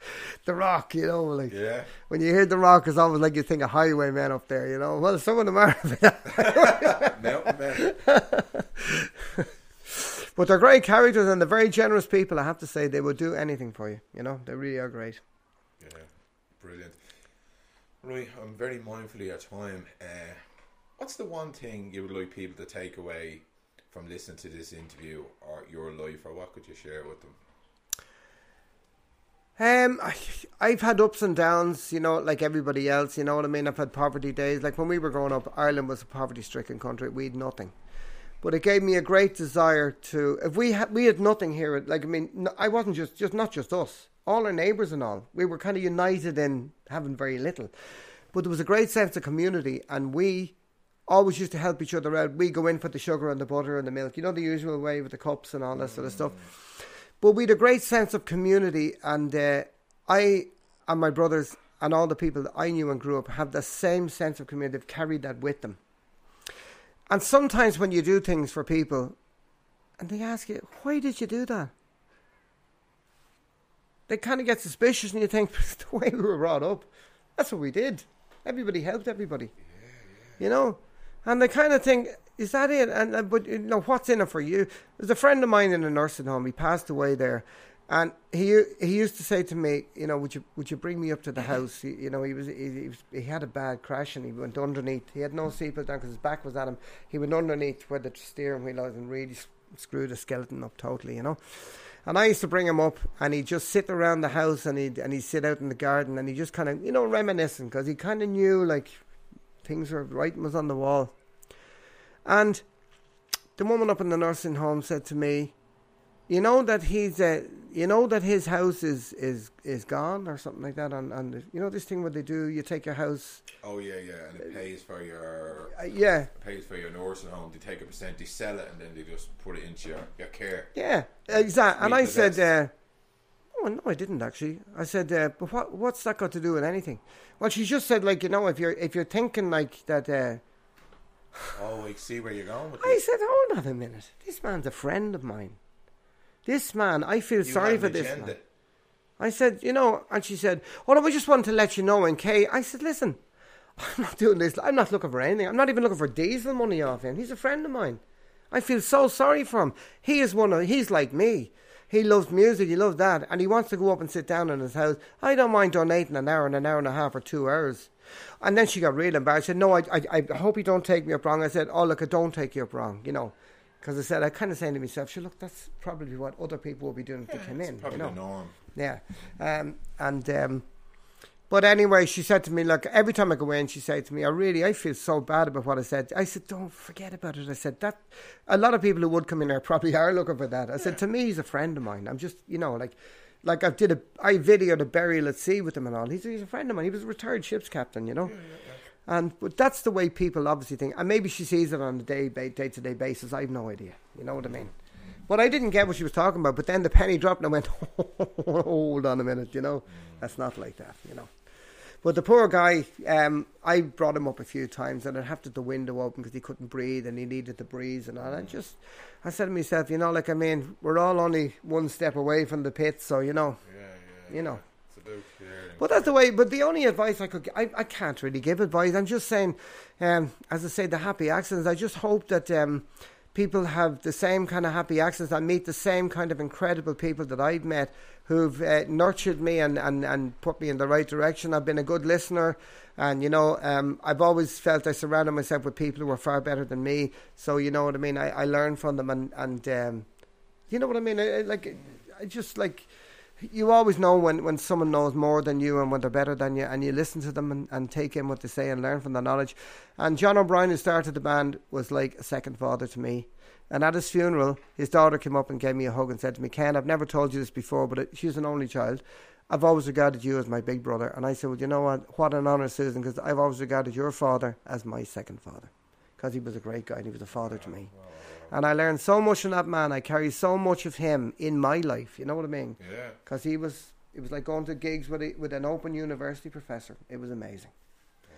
The Rock, you know, like, yeah. When you hear The Rock, it's almost like you think of highwaymen up there, you know. Well, some of them are. Mountain men. But they're great characters and they're very generous people, I have to say. They will do anything for you, you know. They really are great. Yeah, brilliant. Right, I'm very mindful of your time. What's the one thing you would like people to take away from listening to this interview, or your life, or what could you share with them? I've had ups and downs, you know, like everybody else, you know what I mean? I've had poverty days. Like when we were growing up, Ireland was a poverty-stricken country. We had nothing. But it gave me a great desire to, if we had nothing here, like, I mean, no, I wasn't just not just us, all our neighbours and all. We were kind of united in having very little. But there was a great sense of community, and we always used to help each other out. We go in for the sugar and the butter and the milk, you know, the usual way with the cups and all that sort of stuff. But we had a great sense of community, and I and my brothers and all the people that I knew and grew up have the same sense of community. They've carried that with them. And sometimes when you do things for people and they ask you, why did you do that? They kind of get suspicious, and you think, the way we were brought up, that's what we did. Everybody helped everybody, you know. And they kind of think, is that it? And but you know, what's in it for you? There's a friend of mine in a nursing home. He passed away there. And he used to say to me, you know, would you bring me up to the house? He had a bad crash and he went underneath. He had no seatbelt on because his back was at him. He went underneath where the steering wheel was and really screwed the skeleton up totally, you know. And I used to bring him up, and he'd just sit around the house, and he'd sit out in the garden, and he just kind of, you know, reminiscing, because he kind of knew, like, things were, writing was on the wall. And the woman up in the nursing home said to me, "You know that his house is gone or something like that. And you know this thing where they do, you take your house. Oh yeah, yeah, and it pays for your it pays for your nursing home. They take a percent, they sell it, and then they just put it into your care. Yeah, exactly. And I said, "Oh no, I didn't actually." I said, "But what's that got to do with anything?" Well, she just said, like, you know, if you're thinking like that. Oh, I see where you're going with this. I said, hold on a minute. This man's a friend of mine. This man, I feel sorry for this man. I said, you know, and she said, oh, no, I just wanted to let you know in Kay. I said, listen, I'm not doing this. I'm not looking for anything. I'm not even looking for diesel money off him. He's a friend of mine. I feel so sorry for him. He's like me. He loves music. He loves that. And he wants to go up and sit down in his house. I don't mind donating an hour and a half or 2 hours. And then she got real embarrassed. She said, no, I hope you don't take me up wrong. I said, oh, look, I don't take you up wrong, you know. Because I said, I kind of saying to myself, sure, look, that's probably what other people will be doing if they came in. Probably, you know, the norm. Yeah. But anyway, she said to me, look, every time I go in, she said to me, I feel so bad about what I said. I said, don't forget about it. I said, that a lot of people who would come in there probably are looking for that. I said, to me, he's a friend of mine. I'm just, you know, like I videoed a burial at sea with him and all. He's a friend of mine. He was a retired ship's captain, you know. Yeah. But that's the way people obviously think. And maybe she sees it on a day-to-day basis. I have no idea. You know what I mean? But I didn't get what she was talking about. But then the penny dropped and I went, oh, hold on a minute, you know. That's not like that, you know. But the poor guy, I brought him up a few times and I'd have to the window open because he couldn't breathe and he needed the breeze and all. And I said to myself, you know, like, I mean, we're all only one step away from the pit, so, you know. Yeah. You know. It's about caring. But that's the way, but the only advice I could give, I can't really give advice. I'm just saying, as I say, the happy accidents, I just hope that people have the same kind of happy accidents. I meet the same kind of incredible people that I've met who've nurtured me and put me in the right direction. I've been a good listener and, you know, I've always felt I surrounded myself with people who are far better than me. So, you know what I mean? I learn from them and you know what I mean? I just, like, you always know when someone knows more than you and when they're better than you, and you listen to them and take in what they say and learn from their knowledge. And John O'Brien, who started the band, was like a second father to me. And at his funeral, his daughter came up and gave me a hug and said to me, Ken, I've never told you this before, but she's an only child. I've always regarded you as my big brother. And I said, well, you know what an honour, Susan, because I've always regarded your father as my second father, because he was a great guy and he was a father to me. And I learned so much from that man. I carry so much of him in my life. You know what I mean? Yeah. Because it was like going to gigs with an open university professor. It was amazing.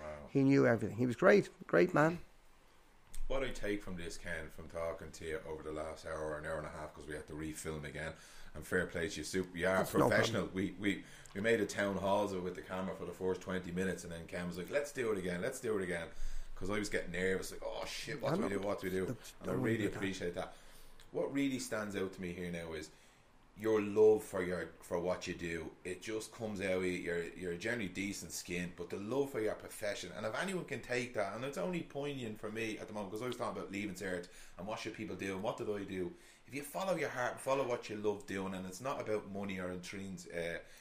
Wow. He knew everything. He was great. Great man. What I take from this, Ken, from talking to you over the last hour and a half, because we had to refilm again. And fair play to you, you are professional. No, we made a town halls with the camera for the first 20 minutes, and then Ken was like, let's do it again. Because I was getting nervous, like, oh shit, what do we do? And I really appreciate that. What really stands out to me here now is your love for what you do. It just comes out of you. You're generally decent skinned, but the love for your profession, and if anyone can take that, and it's only poignant for me at the moment, because I was talking about leaving cert and what should people do and what did I do. If you follow your heart and follow what you love doing, and it's not about money or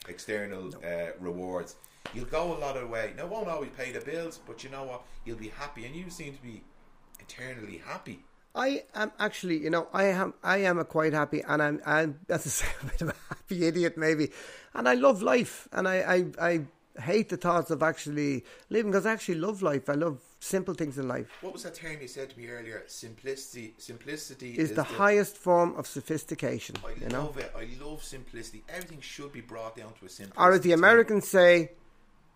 external rewards, you'll go a lot of the way. Now, it won't always pay the bills, but you know what? You'll be happy, and you seem to be eternally happy. I am actually, you know, I am a quite happy, and I'm that's a bit of a happy idiot maybe. And I love life, and I hate the thoughts of actually living, because I actually love life. I love simple things in life. What was that term you said to me earlier? Simplicity is the highest form of sophistication. I love it. I love simplicity. Everything should be brought down to a simple. Or as the Americans say,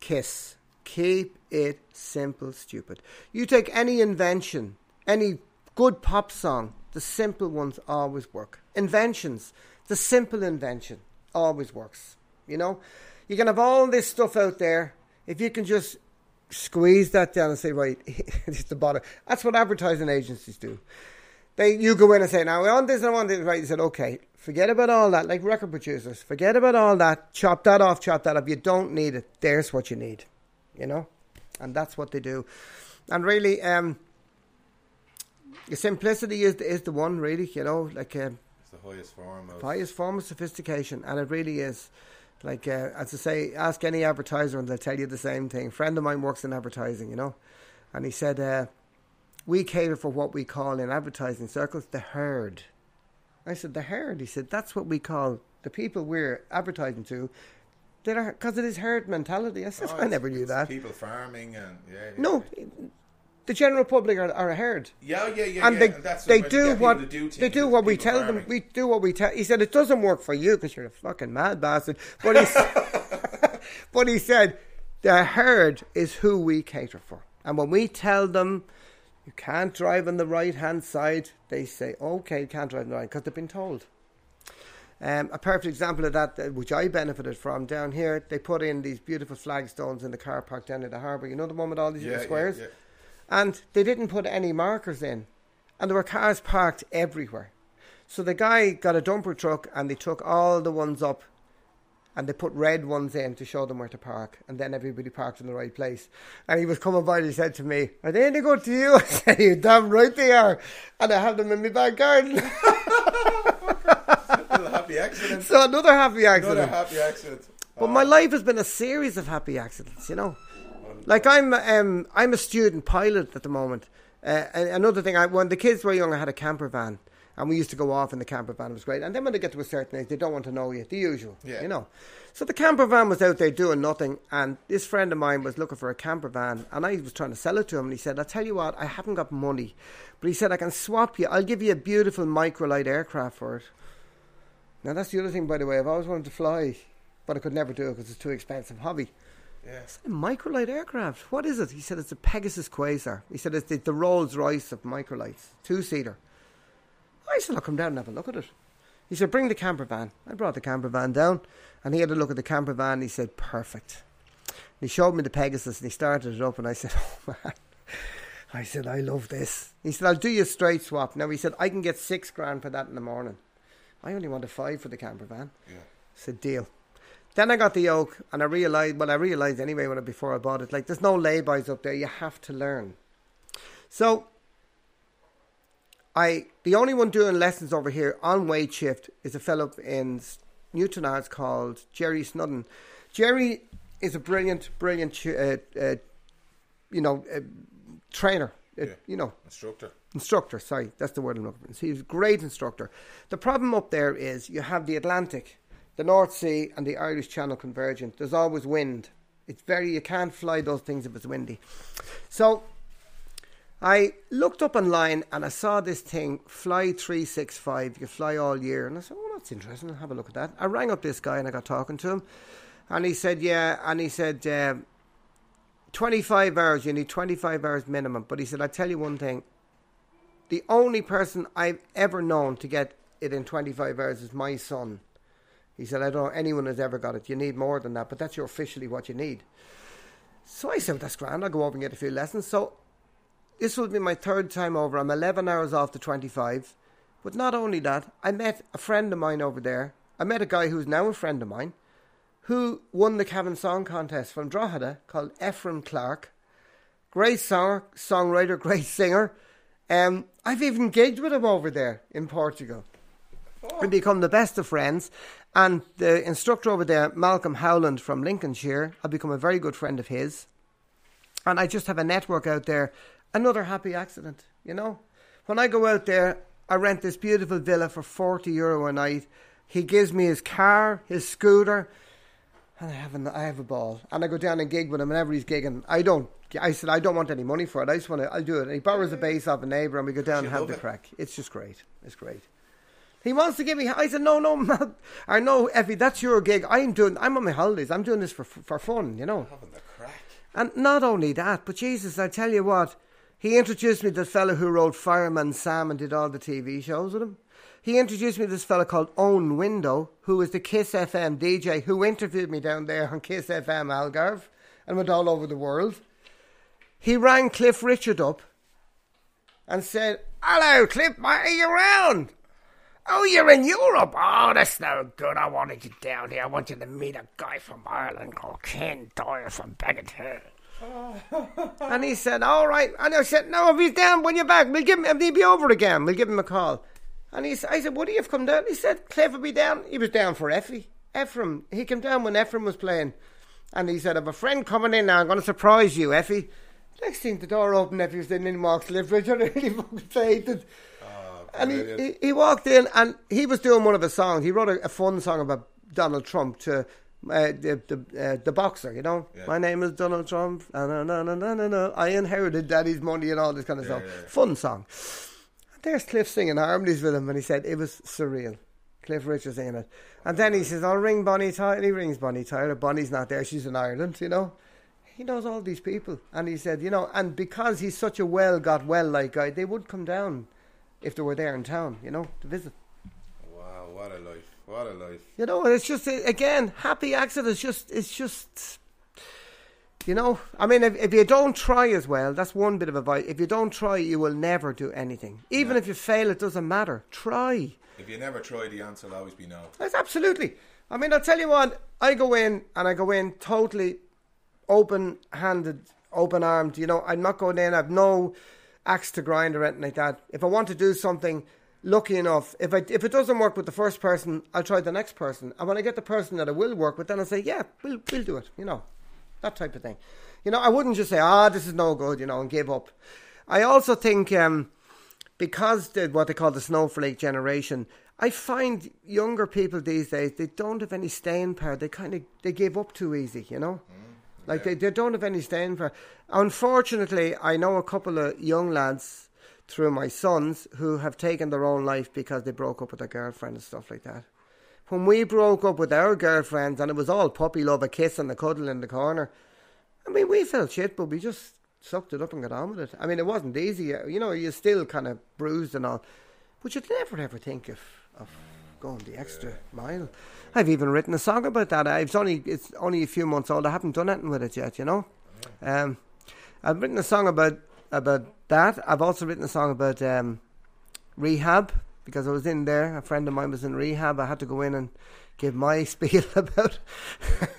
KISS. Keep it simple, stupid. You take any invention, any good pop song, the simple ones always work. Inventions, the simple invention always works. You know, you can have all this stuff out there. If you can just squeeze that down and say, right, it's the bottom. That's what advertising agencies do. you go in and say, now I want this and I want this, right? You said, okay, forget about all that, like record producers, forget about all that, chop that off, you don't need it, there's what you need, you know, and that's what they do. And really, simplicity is the one, really, you know, like, it's the highest form of sophistication, and it really is. Like, as I say, ask any advertiser and they'll tell you the same thing. A friend of mine works in advertising, you know, and he said, we cater for what we call in advertising circles the herd. I said, the herd? He said, that's what we call the people we're advertising to. Because it is herd mentality. I said, I never knew that. People farming and... Yeah. No, the general public are a herd. Yeah. And they do what we tell them. We do what we tell... He said, it doesn't work for you because you're a fucking mad bastard. But he said, the herd is who we cater for. And when we tell them, you can't drive on the right-hand side, they say, okay, can't drive on the right, because they've been told. A perfect example of that, which I benefited from down here, they put in these beautiful flagstones in the car park down at the harbour. You know the one with all these little squares? Yeah. And they didn't put any markers in. And there were cars parked everywhere. So the guy got a dumper truck and they took all the ones up and they put red ones in to show them where to park. And then everybody parked in the right place. And he was coming by and he said to me, are they any good to you? I said, you're damn right they are. And I have them in my back garden. Another happy accident. But my life has been a series of happy accidents, you know. Like, I'm a student pilot at the moment. And another thing, when the kids were young, I had a camper van, and we used to go off in the camper van. It was great. And then when they get to a certain age, they don't want to know you, the usual, you know. So the camper van was out there doing nothing, and this friend of mine was looking for a camper van, and I was trying to sell it to him, and he said, I'll tell you what, I haven't got money, but he said, I can swap you, I'll give you a beautiful microlight aircraft for it. Now, that's the other thing, by the way. I've always wanted to fly, but I could never do it because it's too expensive hobby. Yeah. I said, a microlight aircraft? What is it? He said, it's a Pegasus Quasar. He said, it's the Rolls-Royce of microlights, two-seater. I said, I'll come down and have a look at it. He said, bring the camper van. I brought the camper van down, and he had a look at the camper van, and he said, perfect. And he showed me the Pegasus, and he started it up, and I said, oh, man. I said, I love this. He said, I'll do you a straight swap. Now, he said, I can get $6,000 for that in the morning. I only wanted $5,000 for the camper van. Yeah. I said, deal. Then I got the yoke, and I realised anyway before I bought it, like, there's no laybys up there. You have to learn. So, the only one doing lessons over here on wait shift is a fellow in Newtownards called Jerry Snudden. Jerry is a brilliant, trainer. Instructor, sorry, that's the word I'm looking for. So he's a great instructor. The problem up there is you have the Atlantic, the North Sea and the Irish Channel convergent. There's always wind. You can't fly those things if it's windy. So I looked up online and I saw this thing, Fly 365, you fly all year. And I said, oh, that's interesting, I'll have a look at that. I rang up this guy and I got talking to him. And he said, yeah, and he said, 25 hours, you need 25 hours minimum. But he said, I tell you one thing, the only person I've ever known to get it in 25 hours is my son. He said, I don't know anyone has ever got it. You need more than that, but that's officially what you need. So I said, that's grand. I'll go over and get a few lessons. So this will be my third time over. I'm 11 hours off the 25. But not only that, I met a friend of mine over there. I met a guy who's now a friend of mine, who won the Cavan Song Contest from Drogheda, called Ephraim Clark. Great songwriter, great singer. I've even gigged with him over there in Portugal. We become the best of friends. And the instructor over there, Malcolm Howland from Lincolnshire, I've become a very good friend of his. And I just have a network out there. Another happy accident, you know. When I go out there, I rent this beautiful villa for €40 a night. He gives me his car, his scooter, and I have a ball. And I go down and gig with him whenever he's gigging. I said, I don't want any money for it. I'll do it. And he borrows a bass off a neighbour and we go down and have the crack. It's just great. It's great. He wants to give me, I said, no, Matt. I know, Effie, that's your gig. I'm on my holidays. I'm doing this for fun, you know. Having the crack. And not only that, but Jesus, I tell you what, he introduced me to the fellow who wrote Fireman Sam and did all the TV shows with him. He introduced me to this fella called Owen Window, who was the Kiss FM DJ, who interviewed me down there on Kiss FM Algarve and went all over the world. He rang Cliff Richard up and said, Hello, Cliff, mate, are you round? Oh, you're in Europe? Oh, that's no good. I wanted you down here. I wanted to meet a guy from Ireland called Ken Doyle from Bagatelle. And he said, all right. And I said, no, if he's down when you're back, we'll give him, he'll be over again. We'll give him a call. And he said, I said, would he have come down? He said, Cliff will be down. He was down for Ephraim. He came down when Ephraim was playing. And he said, I have a friend coming in now. I'm going to surprise you, Effie. Next thing, the door opened, Effie was in walks Liveridge. I really fucking excited. And he walked in and he was doing one of his songs. He wrote a fun song about Donald Trump to the boxer, you know. Yeah. My name is Donald Trump. No. I inherited daddy's money and all this kind of stuff. Yeah. Fun song. And there's Cliff singing harmonies with him, and he said it was surreal. Cliff Richard singing it. And then he says, I'll ring Bonnie Tyler. And he rings Bonnie Tyler. Bonnie's not there. She's in Ireland, you know. He knows all these people. And he said, you know, and because he's such a well-got-well-like guy, they would come down if they were there in town, you know, to visit. Wow, what a life. What a life. You know, it's just, again, happy accidents. It's just, you know, I mean, if you don't try as well, that's one bit of advice. If you don't try, you will never do anything. Even if you fail, it doesn't matter. Try. If you never try, the answer will always be no. That's absolutely. I mean, I'll tell you what, I go in totally open-handed, open-armed. You know, I'm not going in, I've no axe to grind or anything like that. If I want to do something, lucky enough, if it doesn't work with the first person, I'll try the next person. And when I get the person that I will work with, then I'll say, yeah, we'll do it, you know, that type of thing. You know, I wouldn't just say, this is no good, you know, and give up. I also think because what they call the snowflake generation, I find younger people these days, they don't have any staying power. They give up too easy, you know. Like, they don't have any staying power. Unfortunately, I know a couple of young lads through my sons who have taken their own life because they broke up with their girlfriend and stuff like that. When we broke up with our girlfriends, and it was all puppy love, a kiss and a cuddle in the corner, I mean, we felt shit, but we just sucked it up and got on with it. I mean, it wasn't easy. You know, you're still kind of bruised and all. But you'd never, ever think of going the extra mile. I've even written a song about that. It's only a few months old. I haven't done anything with it yet, you know. I've written a song about that. I've also written a song about rehab, because I was in there. A friend of mine was in rehab. I had to go in and give my spiel about it,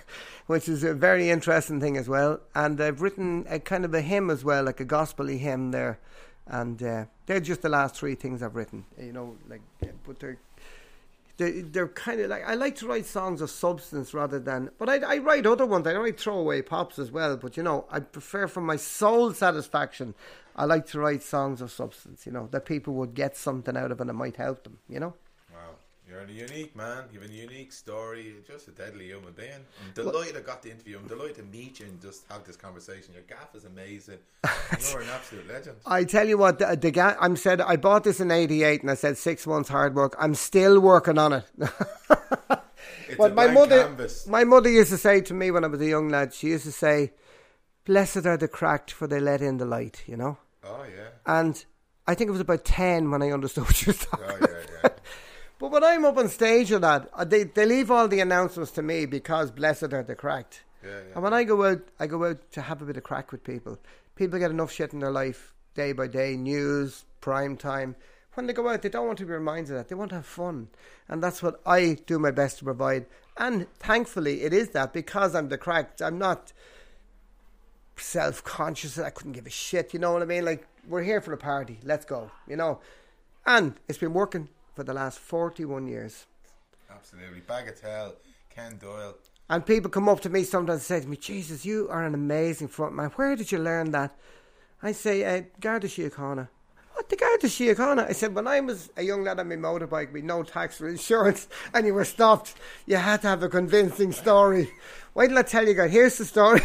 which is a very interesting thing as well. And I've written a kind of a hymn as well, like a gospel-y hymn there. And they're just the last three things I've written, you know, like, but they're kind of like, I like to write songs of substance rather than, but I write other ones. I don't really throw away pops as well, but you know, I prefer, for my soul satisfaction, I like to write songs of substance, you know, that people would get something out of and it might help them, you know. Wow, you're a unique man, you have a unique story, you're just a deadly human being. I'm delighted I got the interview, I'm delighted to meet you and just have this conversation. Your gaff is amazing. You're an absolute legend. I tell you what, I'm said I bought this in 88 and I said 6 months hard work. I'm still working on it. It's a blank canvas. My mother used to say to me when I was a young lad, she used to say, blessed are the cracked, for they let in the light, you know. Oh yeah. And I think it was about 10 when I understood what you were talking about. Oh yeah, yeah. But when I'm up on stage with that, they leave all the announcements to me, because blessed are the cracked. Yeah, yeah. And when I go out to have a bit of crack with people. People get enough shit in their life, day by day, news, prime time. When they go out, they don't want to be reminded of that. They want to have fun. And that's what I do my best to provide. And thankfully it is that, because I'm the cracked, I'm not self-conscious. I couldn't give a shit, you know what I mean? Like, we're here for a party, let's go, you know. And it's been working for the last 41 years. Absolutely. Bagatelle, Ken Doyle. And people come up to me sometimes and say to me, Jesus, you are an amazing front man. Where did you learn that? I say, Garda Síochána. What, the Garda Síochána? I said, when I was a young lad on my motorbike with no tax or insurance and you were stopped, you had to have a convincing story. Why did I tell you, God? Here's the story.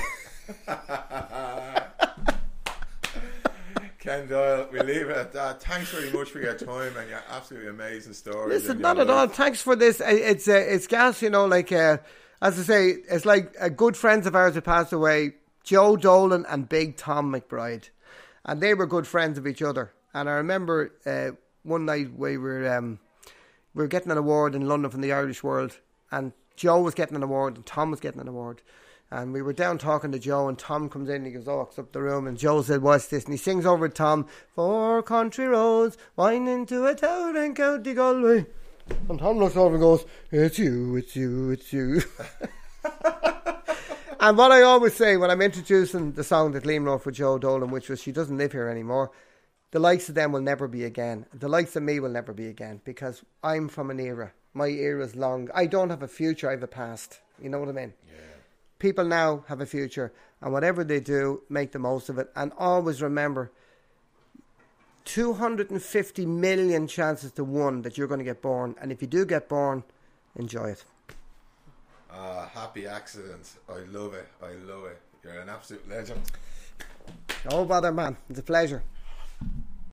Ken Doyle, we leave it at that. Thanks very much for your time and your absolutely amazing story. Listen, not at all. Thanks for this. It's gas, you know, like, as I say, it's like good friends of ours who passed away, Joe Dolan and Big Tom McBride. And they were good friends of each other. And I remember one night we were getting an award in London from the Irish World, and Joe was getting an award and Tom was getting an award. And we were down talking to Joe, and Tom comes in and he goes, oh, it's up the room. And Joe said, what's this? And he sings over Tom, four country roads, winding to a town in County Galway. And Tom looks over and goes, it's you, it's you, it's you. And what I always say when I'm introducing the song that Liam wrote for Joe Dolan, which was, she doesn't live here anymore, the likes of them will never be again. The likes of me will never be again, because I'm from an era. My era's long. I don't have a future, I have a past. You know what I mean? Yeah. People now have a future, and whatever they do, make the most of it. And always remember, 250 million chances to one that you're going to get born. And if you do get born, enjoy it. Happy accident. I love it. I love it. You're an absolute legend. No bother, man. It's a pleasure.